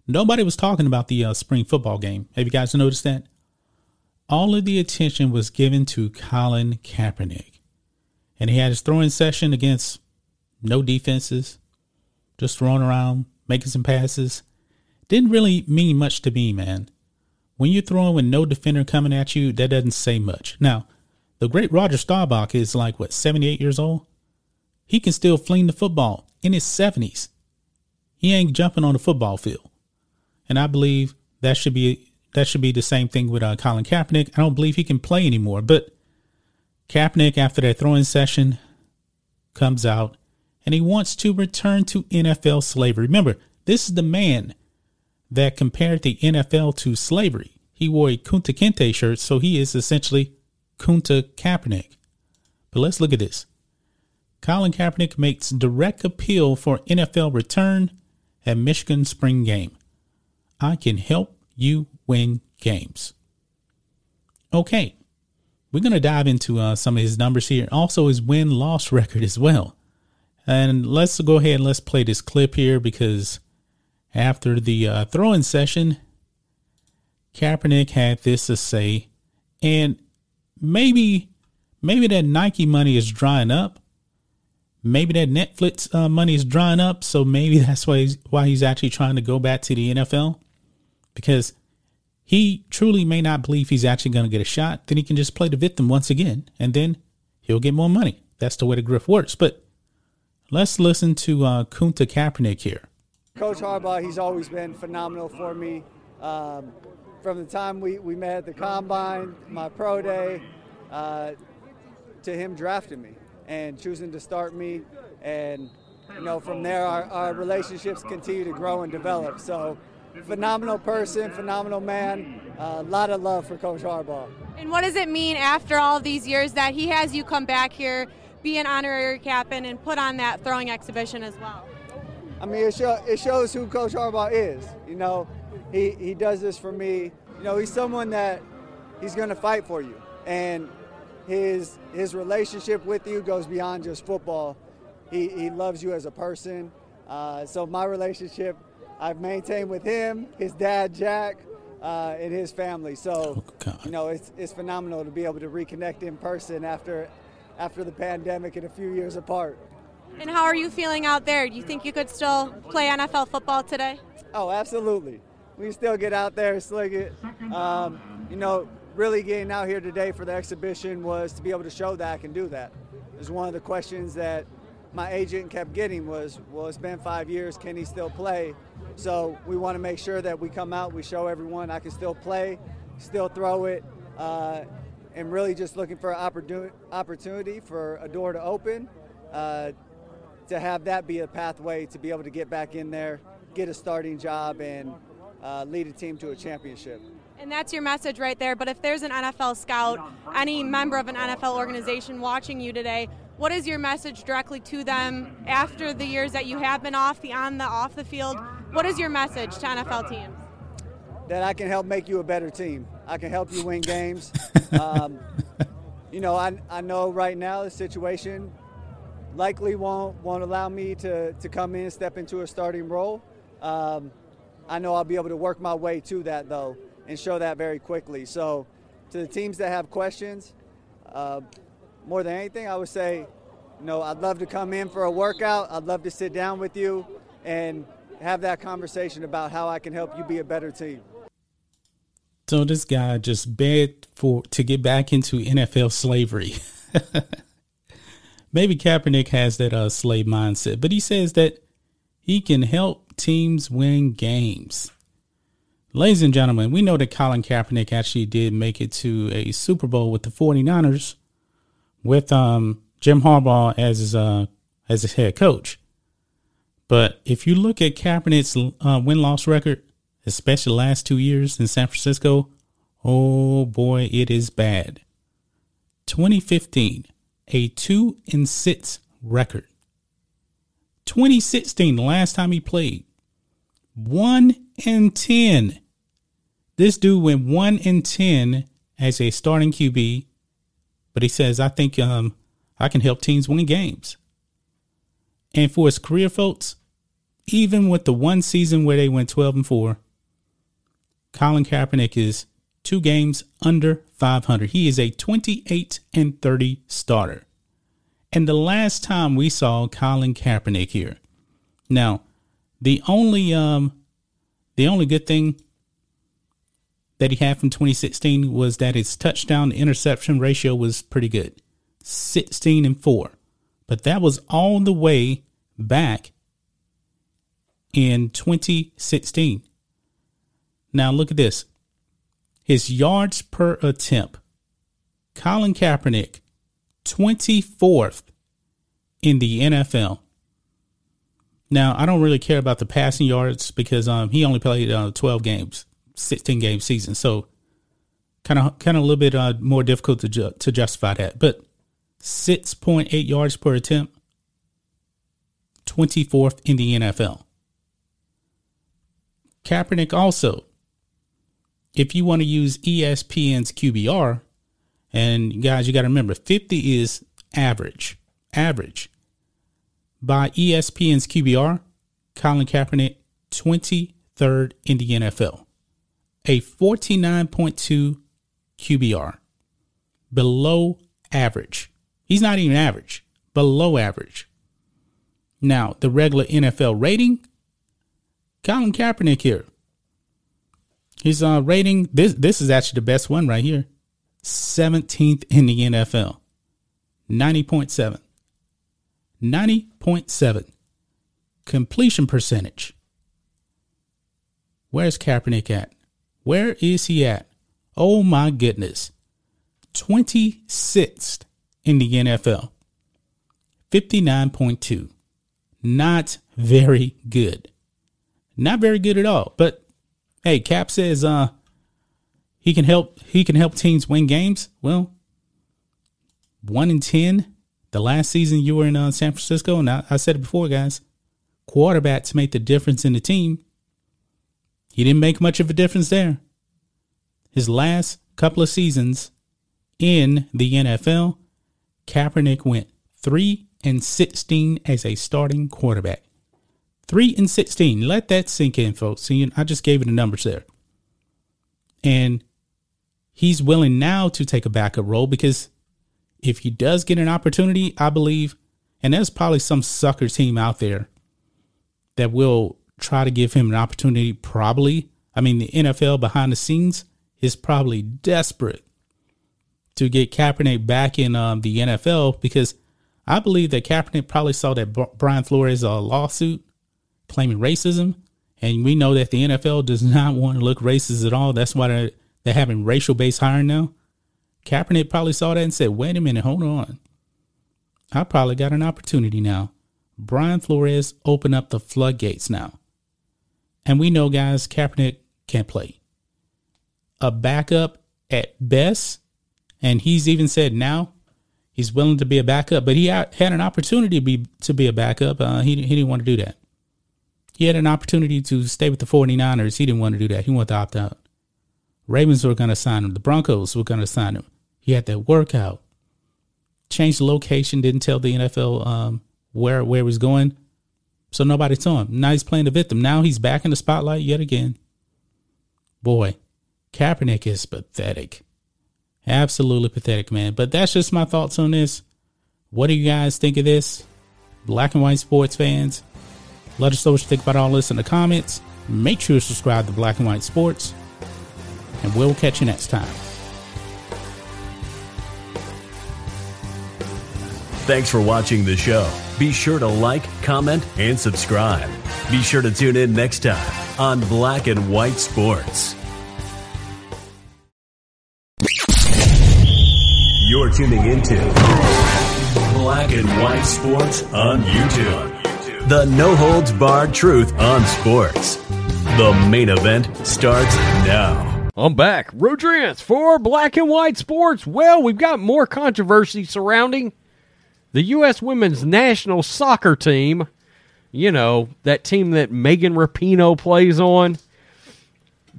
Nobody was talking about the spring football game. Have you guys noticed that? All of the attention was given to Colin Kaepernick. And he had his throwing session against no defenses, just throwing around, making some passes. Didn't really mean much to me, man. When you're throwing with no defender coming at you, that doesn't say much. Now, the great Roger Staubach is like, 78 years old? He can still fling the football in his 70s. He ain't jumping on the football field. And I believe that should be the same thing with Colin Kaepernick. I don't believe he can play anymore. But Kaepernick, after that throwing session, comes out and he wants to return to NFL slavery. Remember, this is the man that compared the NFL to slavery. He wore a Kunta Kinte shirt, so he is essentially Kunta Kaepernick. But let's look at this. Colin Kaepernick makes direct appeal for NFL return at Michigan spring game. I can help you win games. Okay, we're going to dive into some of his numbers here. Also, his win-loss record as well. And let's go ahead and let's play this clip here, because after the throwing session, Kaepernick had this to say. And maybe that Nike money is drying up. Maybe that Netflix money is drying up. So maybe that's why he's actually trying to go back to the NFL, because he truly may not believe he's actually going to get a shot. Then he can just play the victim once again, and then he'll get more money. That's the way the grift works. But let's listen to Kunta Kaepernick here. Coach Harbaugh, he's always been phenomenal for me. From the time we met at the Combine, my pro day, to him drafting me and choosing to start me. And, from there, our relationships continue to grow and develop. So, phenomenal person, phenomenal man. A lot of love for Coach Harbaugh. And what does it mean after all these years that he has you come back here, be an honorary captain, and put on that throwing exhibition as well? I mean, it shows who Coach Harbaugh is. He does this for me. He's someone that he's going to fight for you. And his relationship with you goes beyond just football. He loves you as a person. So my relationship I've maintained with him, his dad Jack, and his family. So it's phenomenal to be able to reconnect in person after the pandemic and a few years apart. And how are you feeling out there? Do you think you could still play NFL football today? Oh, absolutely. We still get out there, sling it. Really getting out here today for the exhibition was to be able to show that I can do that. It was one of the questions that my agent kept getting was, well, it's been 5 years, can he still play? So we want to make sure that we come out, we show everyone I can still play, still throw it, and really just looking for an opportunity for a door to open, to have that be a pathway to be able to get back in there, get a starting job, and lead a team to a championship. And that's your message right there. But if there's an NFL scout, any member of an NFL organization watching you today, what is your message directly to them after the years that you have been off the field? What is your message to NFL teams? That I can help make you a better team. I can help you win games. I know right now the situation likely won't allow me to come in, step into a starting role. I know I'll be able to work my way to that, though, and show that very quickly. So to the teams that have questions, more than anything, I would say, I'd love to come in for a workout. I'd love to sit down with you and have that conversation about how I can help you be a better team. So this guy just begged to get back into NFL slavery. Maybe Kaepernick has that slave mindset, but he says that he can help teams win games. Ladies and gentlemen, we know that Colin Kaepernick actually did make it to a Super Bowl with the 49ers with Jim Harbaugh as his head coach. But if you look at Kaepernick's win-loss record, especially the last 2 years in San Francisco, Oh boy, it is bad. 2015, a 2-6 record. 2016, last time he played, 1-10. This dude went 1-10 as a starting QB, but he says, I think I can help teams win games. And for his career, folks, even with the one season where they went 12-4, Colin Kaepernick is 2 games under 500. He is a 28-30 starter. And the last time we saw Colin Kaepernick here. Now, the only good thing that he had from 2016 was that his touchdown to interception ratio was pretty good, 16-4. But that was all the way back in 2016. Now look at this. His yards per attempt. Colin Kaepernick, 24th in the NFL. Now, I don't really care about the passing yards because he only played 12 games, 16-game season. So kind of a little bit more difficult to justify that. But 6.8 yards per attempt, 24th in the NFL. Kaepernick also, if you want to use ESPN's QBR, and guys, you got to remember, 50 is average. Average. By ESPN's QBR, Colin Kaepernick, 23rd in the NFL. A 49.2 QBR. Below average. He's not even average. Below average. Now, the regular NFL rating, Colin Kaepernick here. His rating, this is actually the best one right here. 17th in the NFL. 90.7. 90.7. Completion percentage. Where's Kaepernick at? Where is he at? Oh my goodness. 26th in the NFL. 59.2. Not very good. Not very good at all. But hey, Cap says he can help teams win games. Well, 1-10. The last season you were in San Francisco, and I said it before, guys, quarterbacks make the difference in the team. He didn't make much of a difference there. His last couple of seasons in the NFL, Kaepernick went 3-16 as a starting quarterback. 3-16. Let that sink in, folks. See, I just gave you the numbers there. And he's willing now to take a backup role because if he does get an opportunity, I believe, and there's probably some sucker team out there that will try to give him an opportunity, probably. I mean, the NFL behind the scenes is probably desperate to get Kaepernick back in the NFL because I believe that Kaepernick probably saw that Brian Flores lawsuit claiming racism. And we know that the NFL does not want to look racist at all. That's why they're having racial-based hiring now. Kaepernick probably saw that and said, wait a minute, hold on. I probably got an opportunity now. Brian Flores opened up the floodgates now. And we know, guys, Kaepernick can't play. A backup at best. And he's even said now he's willing to be a backup. But he had an opportunity to be a backup. He didn't want to do that. He had an opportunity to stay with the 49ers. He didn't want to do that. He wanted to opt out. Ravens were going to sign him. The Broncos were going to sign him. He had that workout. Changed the location. Didn't tell the NFL where he was going. So nobody saw him. Now he's playing the victim. Now he's back in the spotlight yet again. Boy, Kaepernick is pathetic. Absolutely pathetic, man. But that's just my thoughts on this. What do you guys think of this? Black and White Sports fans. Let us know what you think about all this in the comments. Make sure to subscribe to Black and White Sports. And we'll catch you next time. Thanks for watching the show. Be sure to like, comment, and subscribe. Be sure to tune in next time on Black and White Sports. You're tuning into Black and White Sports on YouTube. The no-holds-barred truth on sports. The main event starts now. I'm back. Rodriguez for Black and White Sports. Well, we've got more controversy surrounding the U.S. women's national soccer team. You know, that team that Megan Rapinoe plays on.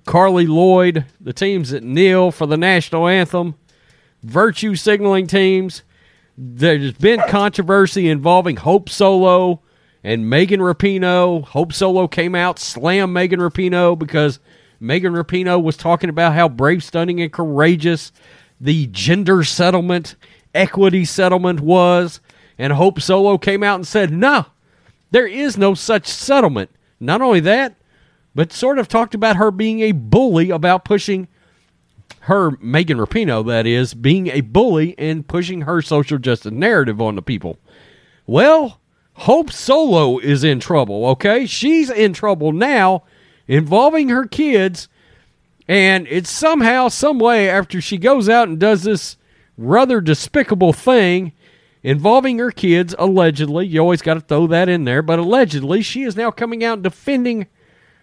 Carly Lloyd, the teams that kneel for the national anthem, virtue signaling teams. There's been controversy involving Hope Solo and Megan Rapinoe. Hope Solo came out, slammed Megan Rapinoe because Megan Rapinoe was talking about how brave, stunning, and courageous the gender settlement, equity settlement was. And Hope Solo came out and said, no, there is no such settlement. Not only that, but sort of talked about her being a bully about pushing her, Megan Rapinoe, that is, being a bully and pushing her social justice narrative on the people. Well, Hope Solo is in trouble, okay? She's in trouble now involving her kids, and it's somehow, some way, after she goes out and does this rather despicable thing involving her kids, allegedly. You always got to throw that in there, but allegedly she is now coming out defending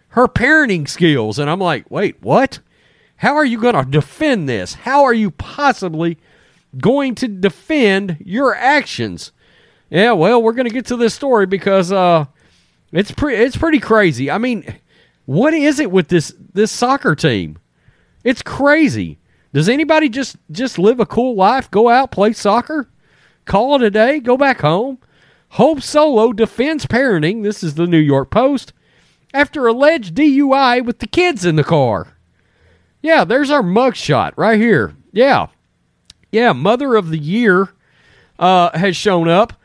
her parenting skills. And I'm like, wait, what? How are you going to defend this? How are you possibly going to defend your actions? Yeah, well, we're going to get to this story because it's pretty crazy. I mean, what is it with this soccer team? It's crazy. Does anybody just live a cool life, go out, play soccer, call it a day, go back home? Hope Solo defends parenting. This is the New York Post. After alleged DUI with the kids in the car. Yeah, there's our mugshot right here. Yeah. Yeah, Mother of the Year has shown up.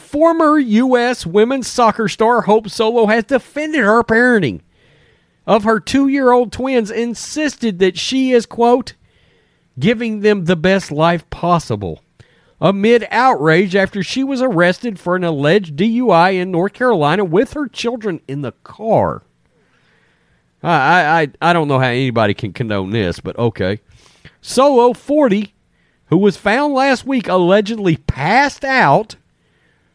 Former U.S. women's soccer star Hope Solo has defended her parenting of her 2-year-old twins, insisted that she is, quote, giving them the best life possible, amid outrage after she was arrested for an alleged DUI in North Carolina with her children in the car. I don't know how anybody can condone this, but okay. Solo, 40, who was found last week allegedly passed out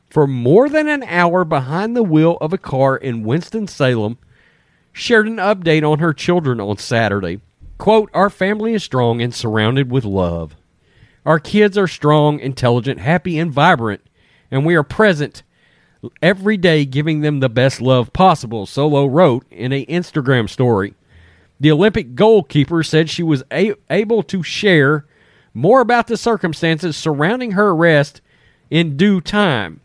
for more than an hour behind the wheel of a car in Winston-Salem, shared an update on her children on Saturday. Quote, our family is strong and surrounded with love. Our kids are strong, intelligent, happy, and vibrant, and we are present every day giving them the best love possible, Solo wrote in an Instagram story. The Olympic goalkeeper said she was able to share more about the circumstances surrounding her arrest in due time.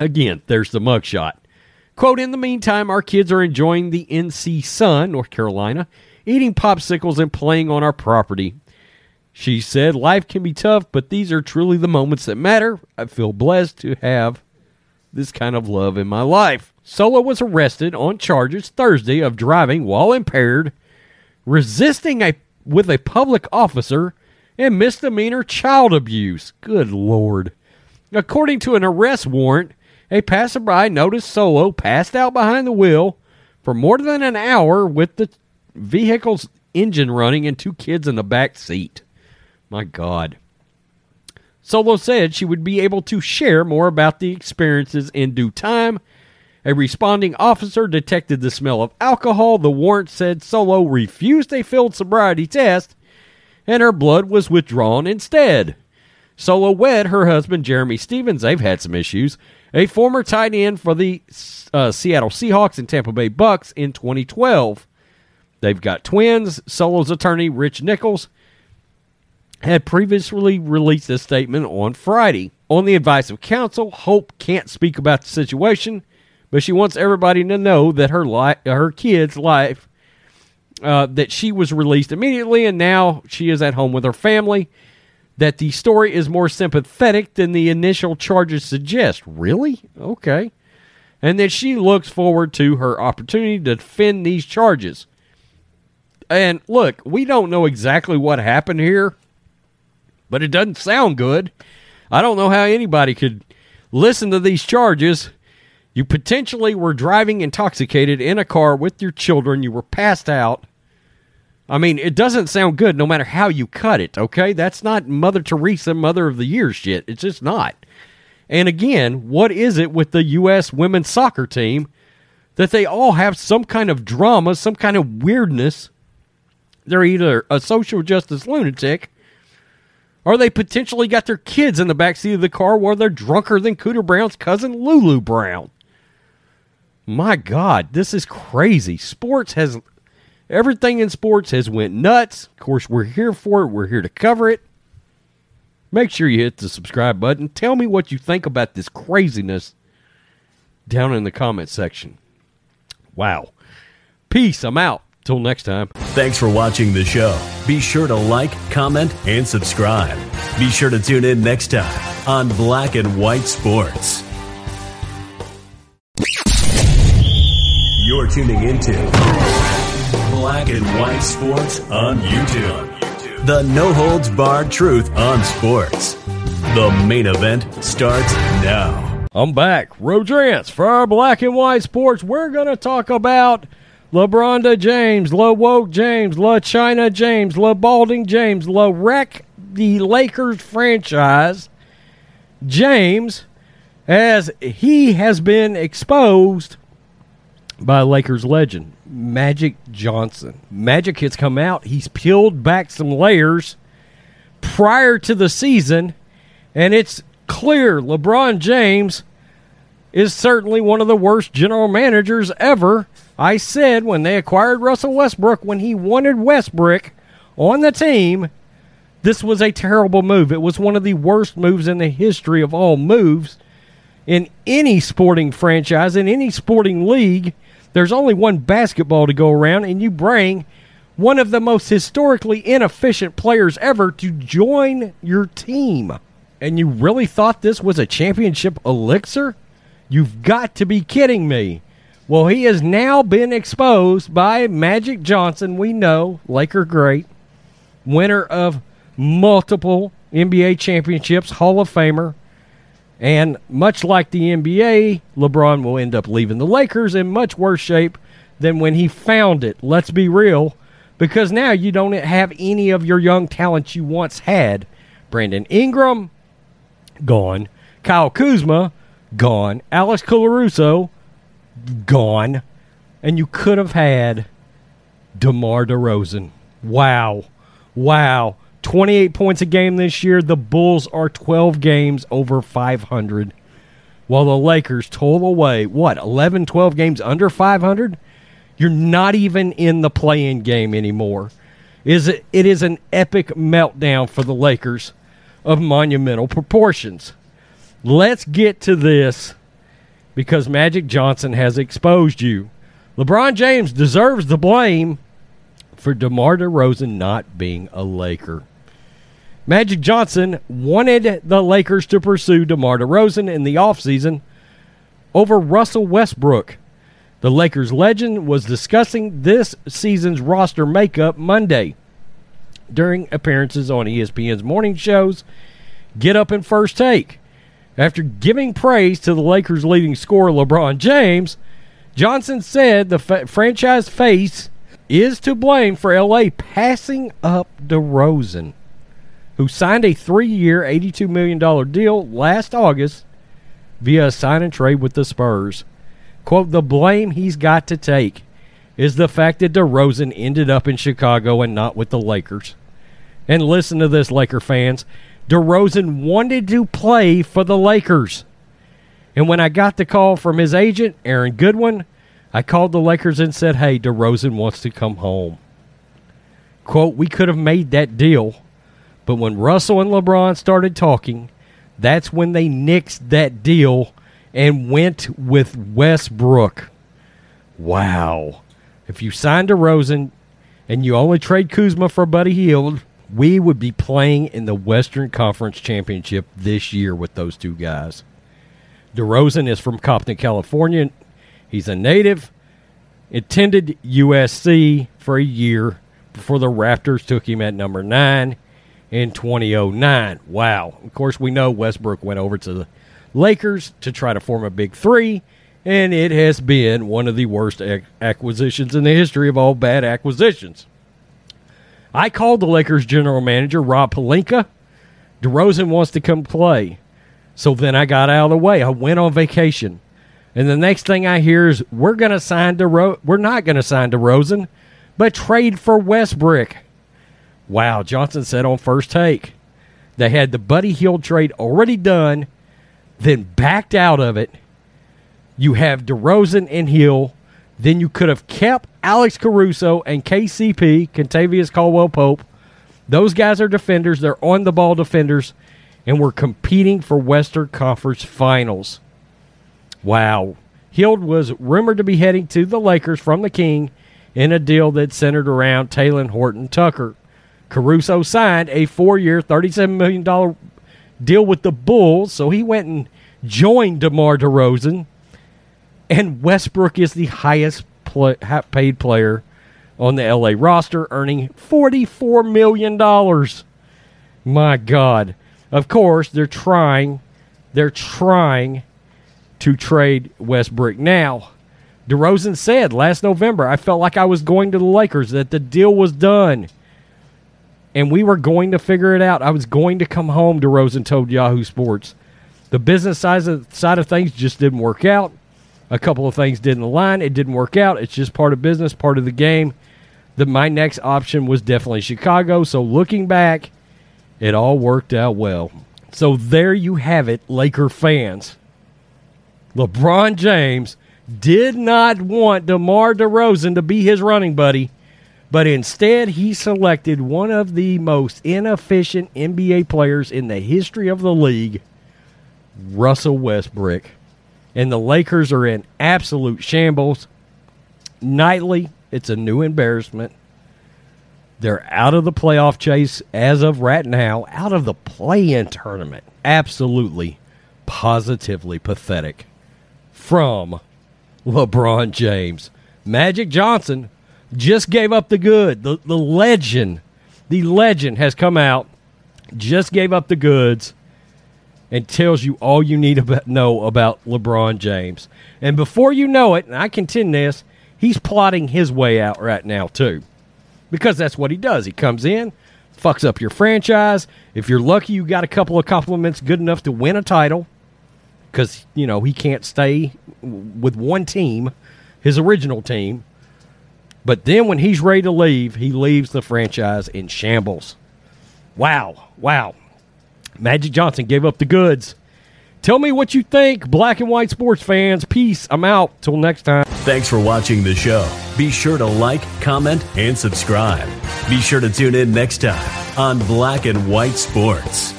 Again, there's the mugshot. Quote, in the meantime, our kids are enjoying the NC sun, North Carolina, eating popsicles and playing on our property. She said, life can be tough, but these are truly the moments that matter. I feel blessed to have this kind of love in my life. Solo was arrested on charges Thursday of driving while impaired, resisting with a public officer, and misdemeanor child abuse. Good Lord. According to an arrest warrant, a passerby noticed Solo passed out behind the wheel for more than an hour with the vehicle's engine running and 2 kids in the back seat. My God. Solo said she would be able to share more about the experiences in due time. A responding officer detected the smell of alcohol. The warrant said Solo refused a field sobriety test, and her blood was withdrawn instead. Solo wed her husband, Jeremy Stevens. They've had some issues. A former tight end for the Seattle Seahawks and Tampa Bay Bucks in 2012. They've got twins. Solo's attorney, Rich Nichols, had previously released a statement on Friday. On the advice of counsel, Hope can't speak about the situation, but she wants everybody to know that her kid's life, that she was released immediately and now she is at home with her family, that the story is more sympathetic than the initial charges suggest. Really? Okay. And that she looks forward to her opportunity to defend these charges. And look, we don't know exactly what happened here, but it doesn't sound good. I don't know how anybody could listen to these charges. You potentially were driving intoxicated in a car with your children. You were passed out. I mean, it doesn't sound good no matter how you cut it, okay? That's not Mother Teresa, Mother of the Year shit. It's just not. And again, what is it with the U.S. women's soccer team that they all have some kind of drama, some kind of weirdness They're either a social justice lunatic or they potentially got their kids in the backseat of the car where they're drunker than Cooter Brown's cousin Lulu Brown. My God, this is crazy. Everything in sports has went nuts. Of course, we're here for it. We're here to cover it. Make sure you hit the subscribe button. Tell me what you think about this craziness down in the comment section. Wow. Peace. I'm out. Till next time. Thanks for watching the show. Be sure to like, comment, and subscribe. Be sure to tune in next time on Black and White Sports. You're tuning into Black and White Sports on YouTube. The no-holds-barred truth on sports. The main event starts now. I'm back. Rodrance for our Black and White Sports. We're going to talk about LeBronda James, LeWoke James, LeChina James, LeBalding James, LeWreck the Lakers franchise, James, as he has been exposed by Lakers legend, Magic Johnson. Magic has come out. He's peeled back some layers prior to the season, and it's clear LeBron James is certainly one of the worst general managers ever. I said when they acquired Russell Westbrook, when he wanted Westbrook on the team, this was a terrible move. It was one of the worst moves in the history of all moves. In any sporting franchise, in any sporting league, there's only one basketball to go around, and you bring one of the most historically inefficient players ever to join your team. And you really thought this was a championship elixir? You've got to be kidding me. Well, he has now been exposed by Magic Johnson, we know, Laker great, winner of multiple NBA championships, Hall of Famer. And much like the NBA, LeBron will end up leaving the Lakers in much worse shape than when he found it. Let's be real, because now you don't have any of your young talents you once had. Brandon Ingram, gone. Kyle Kuzma, gone. Alex Caruso, gone, and you could have had DeMar DeRozan. Wow, 28 points a game this year. The Bulls are 12 games over 500, while the Lakers toil away, 11-12 games under 500. You're not even in the play-in game anymore. It is an epic meltdown for the Lakers of monumental proportions. Let's get to this, because Magic Johnson has exposed you. LeBron James deserves the blame for DeMar DeRozan not being a Laker. Magic Johnson wanted the Lakers to pursue DeMar DeRozan in the offseason over Russell Westbrook. The Lakers legend was discussing this season's roster makeup Monday during appearances on ESPN's morning shows Get Up and First Take. After giving praise to the Lakers' leading scorer, LeBron James, Johnson said the franchise face is to blame for L.A. passing up DeRozan, who signed a 3-year, $82 million deal last August via a sign-and-trade with the Spurs. Quote, the blame he's got to take is the fact that DeRozan ended up in Chicago and not with the Lakers. And listen to this, Laker fans. DeRozan wanted to play for the Lakers. And when I got the call from his agent, Aaron Goodwin, I called the Lakers and said, hey, DeRozan wants to come home. Quote, we could have made that deal, but when Russell and LeBron started talking, that's when they nixed that deal and went with Westbrook. Wow. If you signed DeRozan and you only trade Kuzma for Buddy Hield, we would be playing in the Western Conference Championship this year with those two guys. DeRozan is from Compton, California. He's a native, attended USC for a year before the Raptors took him at number 9 in 2009. Wow. Of course, we know Westbrook went over to the Lakers to try to form a big three, and it has been one of the worst acquisitions in the history of all bad acquisitions. I called the Lakers general manager, Rob Pelinka. DeRozan wants to come play. So then I got out of the way. I went on vacation. And the next thing I hear is, we're not going to sign DeRozan. but trade for Westbrook. Wow, Johnson said on First Take they had the Buddy Hield trade already done, then backed out of it. You have DeRozan and Hill. Then you could have kept Alex Caruso and KCP, Kentavious Caldwell-Pope. Those guys are defenders. They're on-the-ball defenders, and we're competing for Western Conference Finals. Wow. Hield was rumored to be heading to the Lakers from the King in a deal that centered around Talen Horton-Tucker. Caruso signed a 4-year, $37 million deal with the Bulls, so he went and joined DeMar DeRozan. And Westbrook is the highest paid player on the L.A. roster, earning $44 million. My God. Of course, they're trying to trade Westbrook now. DeRozan said last November, I felt like I was going to the Lakers, that the deal was done, and we were going to figure it out. I was going to come home, DeRozan told Yahoo Sports. The business side of things just didn't work out. A couple of things didn't align. It didn't work out. It's just part of business, part of the game. My next option was definitely Chicago. So looking back, it all worked out well. So there you have it, Laker fans. LeBron James did not want DeMar DeRozan to be his running buddy, but instead he selected one of the most inefficient NBA players in the history of the league, Russell Westbrook. And the Lakers are in absolute shambles. Nightly, it's a new embarrassment. They're out of the playoff chase as of right now, out of the play-in tournament. Absolutely, positively pathetic. From LeBron James. Magic Johnson just gave up the good. The legend has come out, just gave up the goods, and tells you all you need to know about LeBron James. And before you know it, and I contend this, he's plotting his way out right now too. Because that's what he does. He comes in, fucks up your franchise. If you're lucky, you got a couple of compliments good enough to win a title. Because, you know, he can't stay with one team, his original team. But then when he's ready to leave, he leaves the franchise in shambles. Wow. Magic Johnson gave up the goods. Tell me what you think, Black and White Sports fans. Peace. I'm out. Till next time. Thanks for watching the show. Be sure to like, comment, and subscribe. Be sure to tune in next time on Black and White Sports.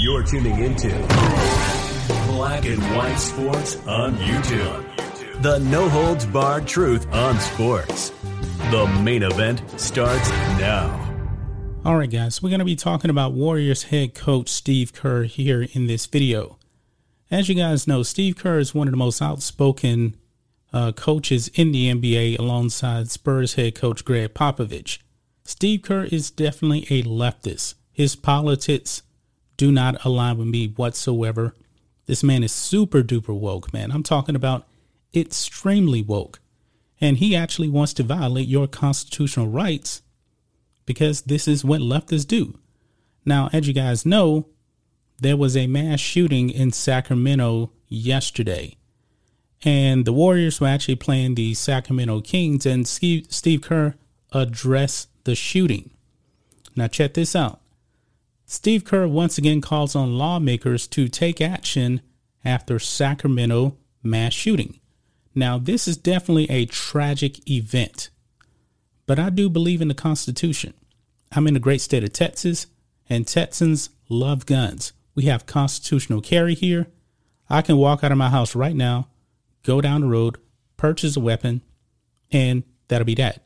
You're tuning into Black and White Sports on YouTube. The no-holds-barred truth on sports. The main event starts now. All right, guys, we're going to be talking about Warriors head coach Steve Kerr here in this video. As you guys know, Steve Kerr is one of the most outspoken coaches in the NBA alongside Spurs head coach Greg Popovich. Steve Kerr is definitely a leftist. His politics do not align with me whatsoever. This man is super duper woke, man. I'm talking about extremely woke. And he actually wants to violate your constitutional rights, because this is what leftists do. Now, as you guys know, there was a mass shooting in Sacramento yesterday, and the Warriors were actually playing the Sacramento Kings, and Steve Kerr addressed the shooting. Now, check this out. Steve Kerr once again calls on lawmakers to take action after Sacramento mass shooting. Now, this is definitely a tragic event, but I do believe in the Constitution. I'm in the great state of Texas, and Texans love guns. We have constitutional carry here. I can walk out of my house right now, go down the road, purchase a weapon, and that'll be that.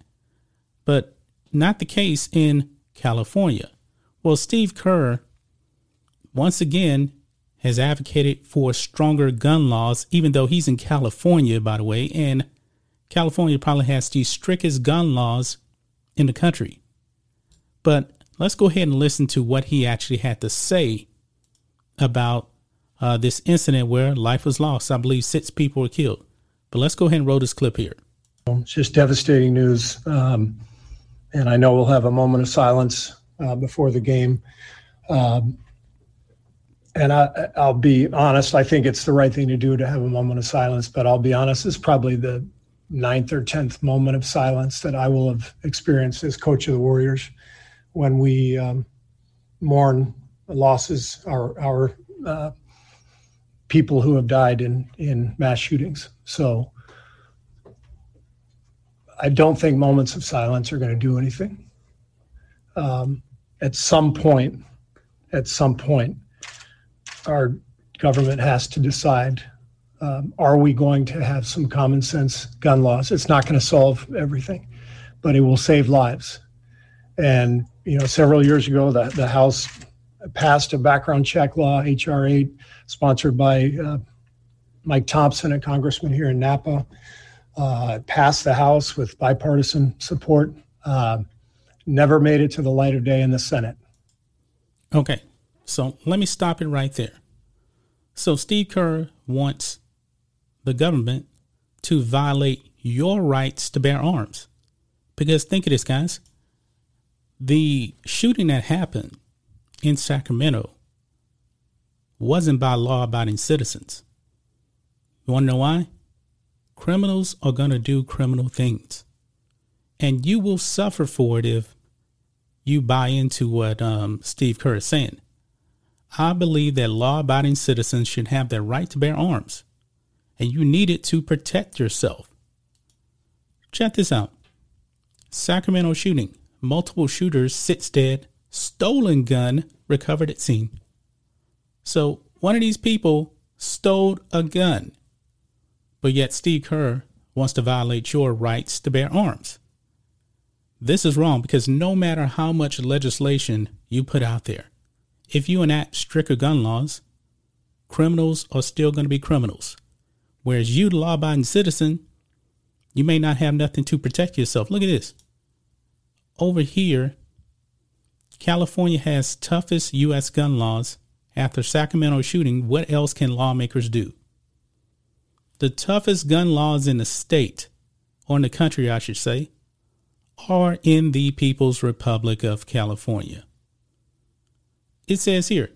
But not the case in California. Well, Steve Kerr, once again, has advocated for stronger gun laws, even though he's in California, by the way, and California probably has the strictest gun laws in the country. But let's go ahead and listen to what he actually had to say about this incident where life was lost. I believe 6 people were killed. But let's go ahead and roll this clip here. It's just devastating news. And I know we'll have a moment of silence before the game. And I'll be honest, I think it's the right thing to do to have a moment of silence. But I'll be honest, it's probably the ninth or 10th moment of silence that I will have experienced as coach of the Warriors when we mourn losses, our people who have died in mass shootings. So I don't think moments of silence are going to do anything. At some point, our government has to decide, are we going to have some common sense gun laws? It's not going to solve everything, but it will save lives. And, you know, several years ago, the House passed a background check law, H.R. 8, sponsored by Mike Thompson, a congressman here in Napa. Passed the House with bipartisan support. Never made it to the light of day in the Senate. Okay, so let me stop it right there. So Steve Kerr wants the government to violate your rights to bear arms. Because think of this, guys. The shooting that happened in Sacramento wasn't by law-abiding citizens. You want to know why? Criminals are going to do criminal things. And you will suffer for it if you buy into what Steve Kerr is saying. I believe that law-abiding citizens should have their right to bear arms, and you need it to protect yourself. Check this out. Sacramento shooting. Multiple shooters, sits dead. Stolen gun recovered at scene. So one of these people stole a gun, but yet Steve Kerr wants to violate your rights to bear arms. This is wrong, because no matter how much legislation you put out there, if you enact stricter gun laws, criminals are still going to be criminals. Whereas you, the law-abiding citizen, you may not have nothing to protect yourself. Look at this. Over here, California has toughest U.S. gun laws. After Sacramento shooting, what else can lawmakers do? The toughest gun laws in the state, or in the country, I should say, are in the People's Republic of California. It says here,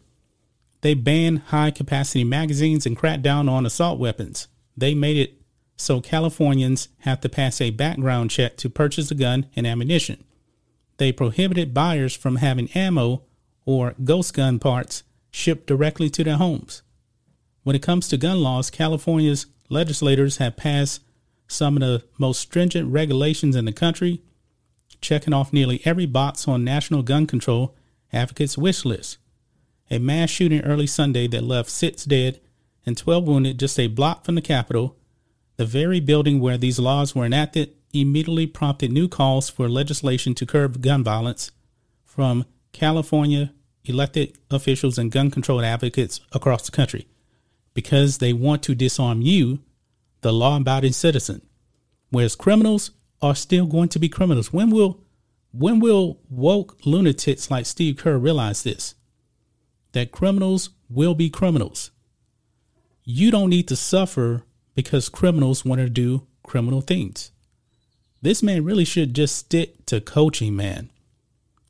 they ban high-capacity magazines and crack down on assault weapons. They made it so Californians have to pass a background check to purchase a gun and ammunition. They prohibited buyers from having ammo or ghost gun parts shipped directly to their homes. When it comes to gun laws, California's legislators have passed some of the most stringent regulations in the country, checking off nearly every box on National Gun Control Advocates' wish list. A mass shooting early Sunday that left 6 dead and 12 wounded just a block from the Capitol, the very building where these laws were enacted, immediately prompted new calls for legislation to curb gun violence from California elected officials and gun control advocates across the country, because they want to disarm you, the law-abiding citizen, whereas criminals are still going to be criminals. When will woke lunatics like Steve Kerr realize this? That criminals will be criminals. You don't need to suffer because criminals want to do criminal things. This man really should just stick to coaching, man,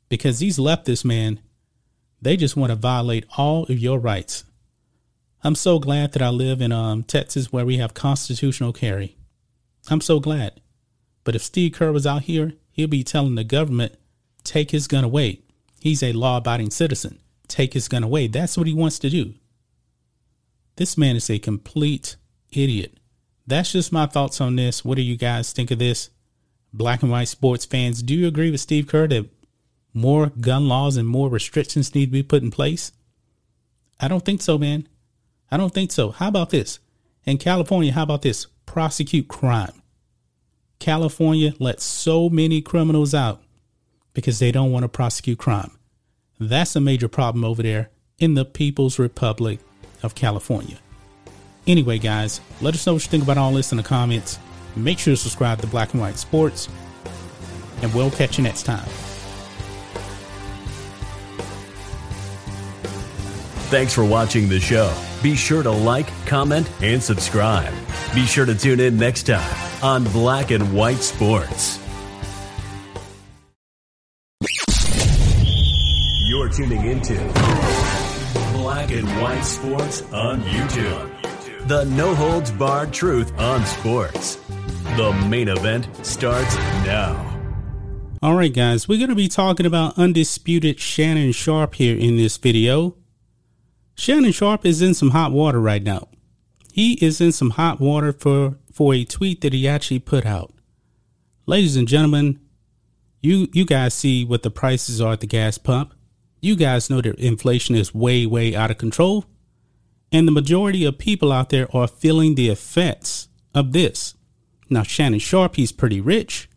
because these leftists, man, they just want to violate all of your rights. I'm so glad that I live in Texas, where we have constitutional carry. I'm so glad. But if Steve Kerr was out here, he'll be telling the government, take his gun away. He's a law-abiding citizen. Take his gun away. That's what he wants to do. This man is a complete idiot. That's just my thoughts on this. What do you guys think of this? Black and White Sports fans, do you agree with Steve Kerr that more gun laws and more restrictions need to be put in place? I don't think so, man. I don't think so. How about this? In California, how about this? Prosecute crime. California lets so many criminals out because they don't want to prosecute crime. That's a major problem over there in the People's Republic of California. Anyway, guys, let us know what you think about all this in the comments. Make sure to subscribe to Black and White Sports, and we'll catch you next time. Thanks for watching the show. Be sure to like, comment, and subscribe. Be sure to tune in next time on Black and White Sports. You're tuning into Black and White Sports on YouTube. The no-holds-barred truth on sports. The main event starts now. All right, guys, we're going to be talking about undisputed Shannon Sharpe here in this video. Shannon Sharpe is in some hot water right now. He is in some hot water for a tweet that he actually put out. Ladies and gentlemen, you guys see what the prices are at the gas pump. You guys know that inflation is way, way out of control. And the majority of people out there are feeling the effects of this. Now, Shannon Sharpe, he's pretty rich.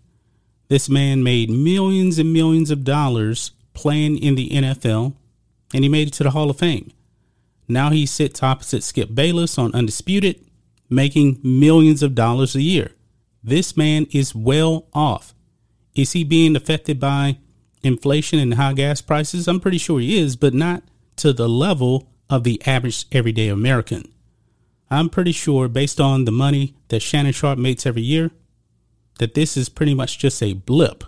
This man made millions and millions of dollars playing in the NFL, and he made it to the Hall of Fame. Now he sits opposite Skip Bayless on Undisputed, making millions of dollars a year. This man is well off. Is he being affected by inflation and high gas prices? I'm pretty sure he is, but not to the level of the average everyday American. I'm pretty sure, based on the money that Shannon Sharpe makes every year, that this is pretty much just a blip.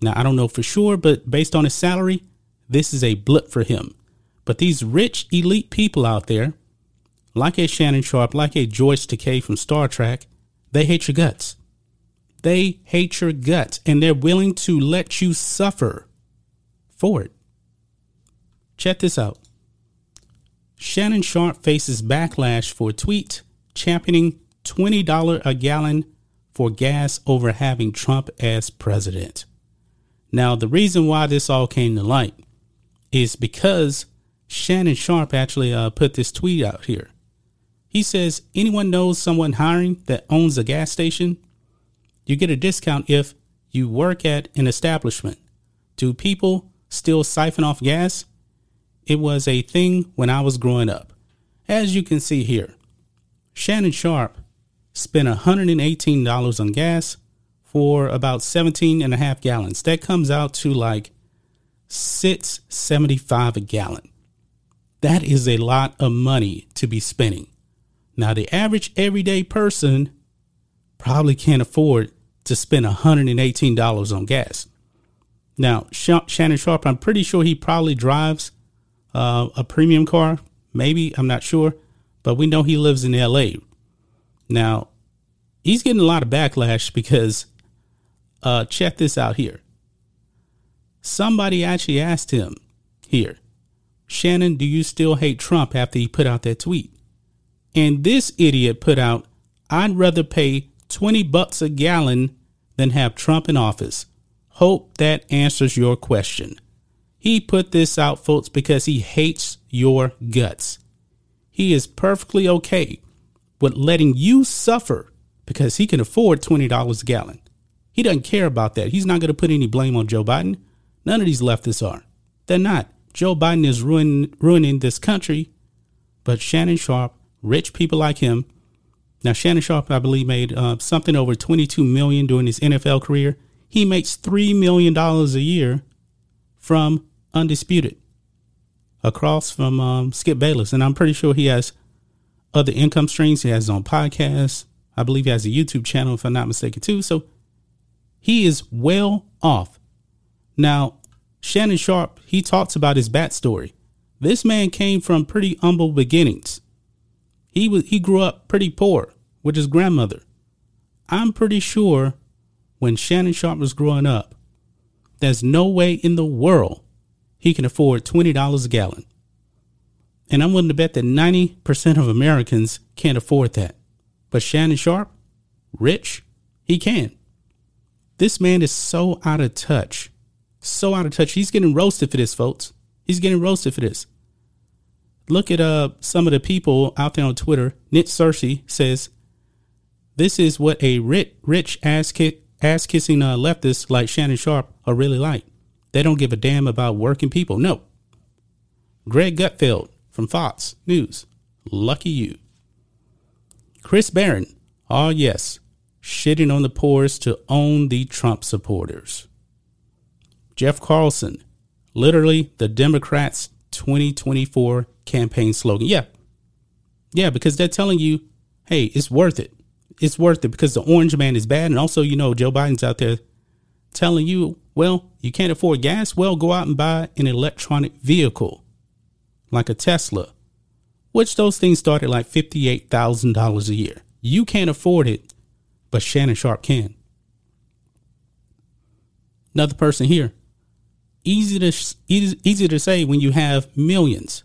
Now, I don't know for sure, but based on his salary, this is a blip for him. But these rich, elite people out there, like a Shannon Sharpe, like a Joyce Takei from Star Trek, they hate your guts. They hate your guts, and they're willing to let you suffer for it. Check this out. Shannon Sharpe faces backlash for a tweet championing $20 a gallon for gas over having Trump as president. Now, the reason why this all came to light is because Shannon Sharpe actually put this tweet out here. He says, anyone knows someone hiring that owns a gas station? You get a discount if you work at an establishment. Do people still siphon off gas? It was a thing when I was growing up. As you can see here, Shannon Sharpe spent $118 on gas for about 17.5 gallons. That comes out to like $6.75 a gallon. That is a lot of money to be spending. Now, the average everyday person probably can't afford to spend $118 on gas. Now, Shannon Sharpe, I'm pretty sure he probably drives a premium car. Maybe, I'm not sure, but we know he lives in LA. Now, he's getting a lot of backlash because check this out here. Somebody actually asked him here, Shannon, do you still hate Trump after he put out that tweet? And this idiot put out, I'd rather pay $20 a gallon than have Trump in office. Hope that answers your question. He put this out, folks, because he hates your guts. He is perfectly okay with letting you suffer because he can afford $20 a gallon. He doesn't care about that. He's not going to put any blame on Joe Biden. None of these leftists are. They're not. Joe Biden is ruining this country. But Shannon Sharpe, rich people like him. Now, Shannon Sharpe, I believe, made something over $22 million during his NFL career. He makes $3 million a year from Undisputed across from Skip Bayless. And I'm pretty sure he has other income streams. He has his own podcast. I believe he has a YouTube channel, if I'm not mistaken, too. So he is well off. Now, Shannon Sharpe, he talks about his backstory. This man came from pretty humble beginnings. He grew up pretty poor with his grandmother. I'm pretty sure when Shannon Sharpe was growing up, there's no way in the world he can afford $20 a gallon. And I'm willing to bet that 90% of Americans can't afford that. But Shannon Sharpe, rich, he can. This man is so out of touch. So out of touch. He's getting roasted for this, folks. He's getting roasted for this. Look at some of the people out there on Twitter. Nit Cersei says, this is what a rich ass-kissing leftist like Shannon Sharpe are really like. They don't give a damn about working people. No. Greg Gutfeld from Fox News. Lucky you. Chris Barron. Oh, yes. Shitting on the poorest to own the Trump supporters. Jeff Carlson. Literally the Democrats' 2024 campaign slogan. Yeah. Yeah, because they're telling you, hey, it's worth it. It's worth it because the orange man is bad. And also, you know, Joe Biden's out there telling you, well, you can't afford gas. Well, go out and buy an electronic vehicle. Like a Tesla, which those things started like $58,000 a year. You can't afford it, but Shannon Sharp can. Another person here. Easy to say when you have millions.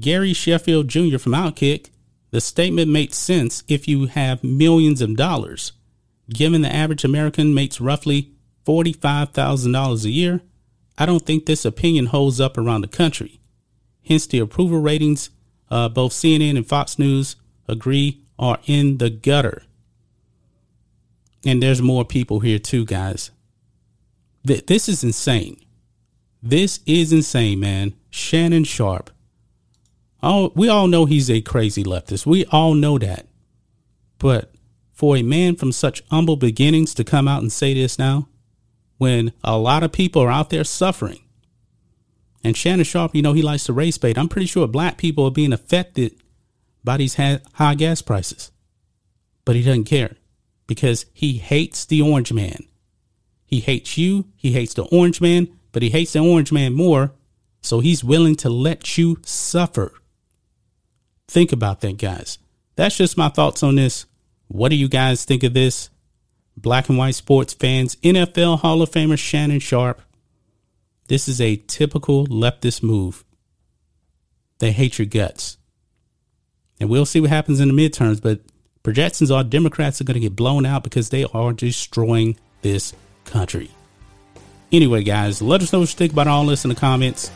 Gary Sheffield Jr. from Outkick. The statement makes sense if you have millions of dollars. Given the average American makes roughly $45,000 a year, I don't think this opinion holds up around the country. Hence the approval ratings, both CNN and Fox News agree are in the gutter. And there's more people here too, guys. This is insane. This is insane, man. Shannon Sharp. Oh, we all know he's a crazy leftist. We all know that. But for a man from such humble beginnings to come out and say this now, when a lot of people are out there suffering, and Shannon Sharp, you know, he likes to race bait. I'm pretty sure black people are being affected by these high gas prices, but he doesn't care because he hates the orange man. He hates you. He hates the orange man, but he hates the orange man more. So he's willing to let you suffer. Think about that, guys. That's just my thoughts on this. What do you guys think of this? Black and White Sports fans, NFL Hall of Famer Shannon Sharp. This is a typical leftist move. They hate your guts. And we'll see what happens in the midterms, but projections are Democrats are going to get blown out because they are destroying this country. Anyway, guys, let us know what you think about all this in the comments.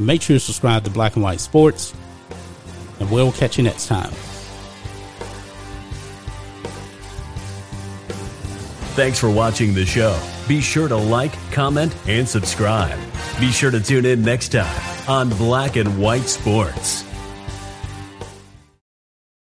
Make sure you subscribe to Black and White Sports, and we'll catch you next time. Thanks for watching the show. Be sure to like, comment, and subscribe. Be sure to tune in next time on Black and White Sports.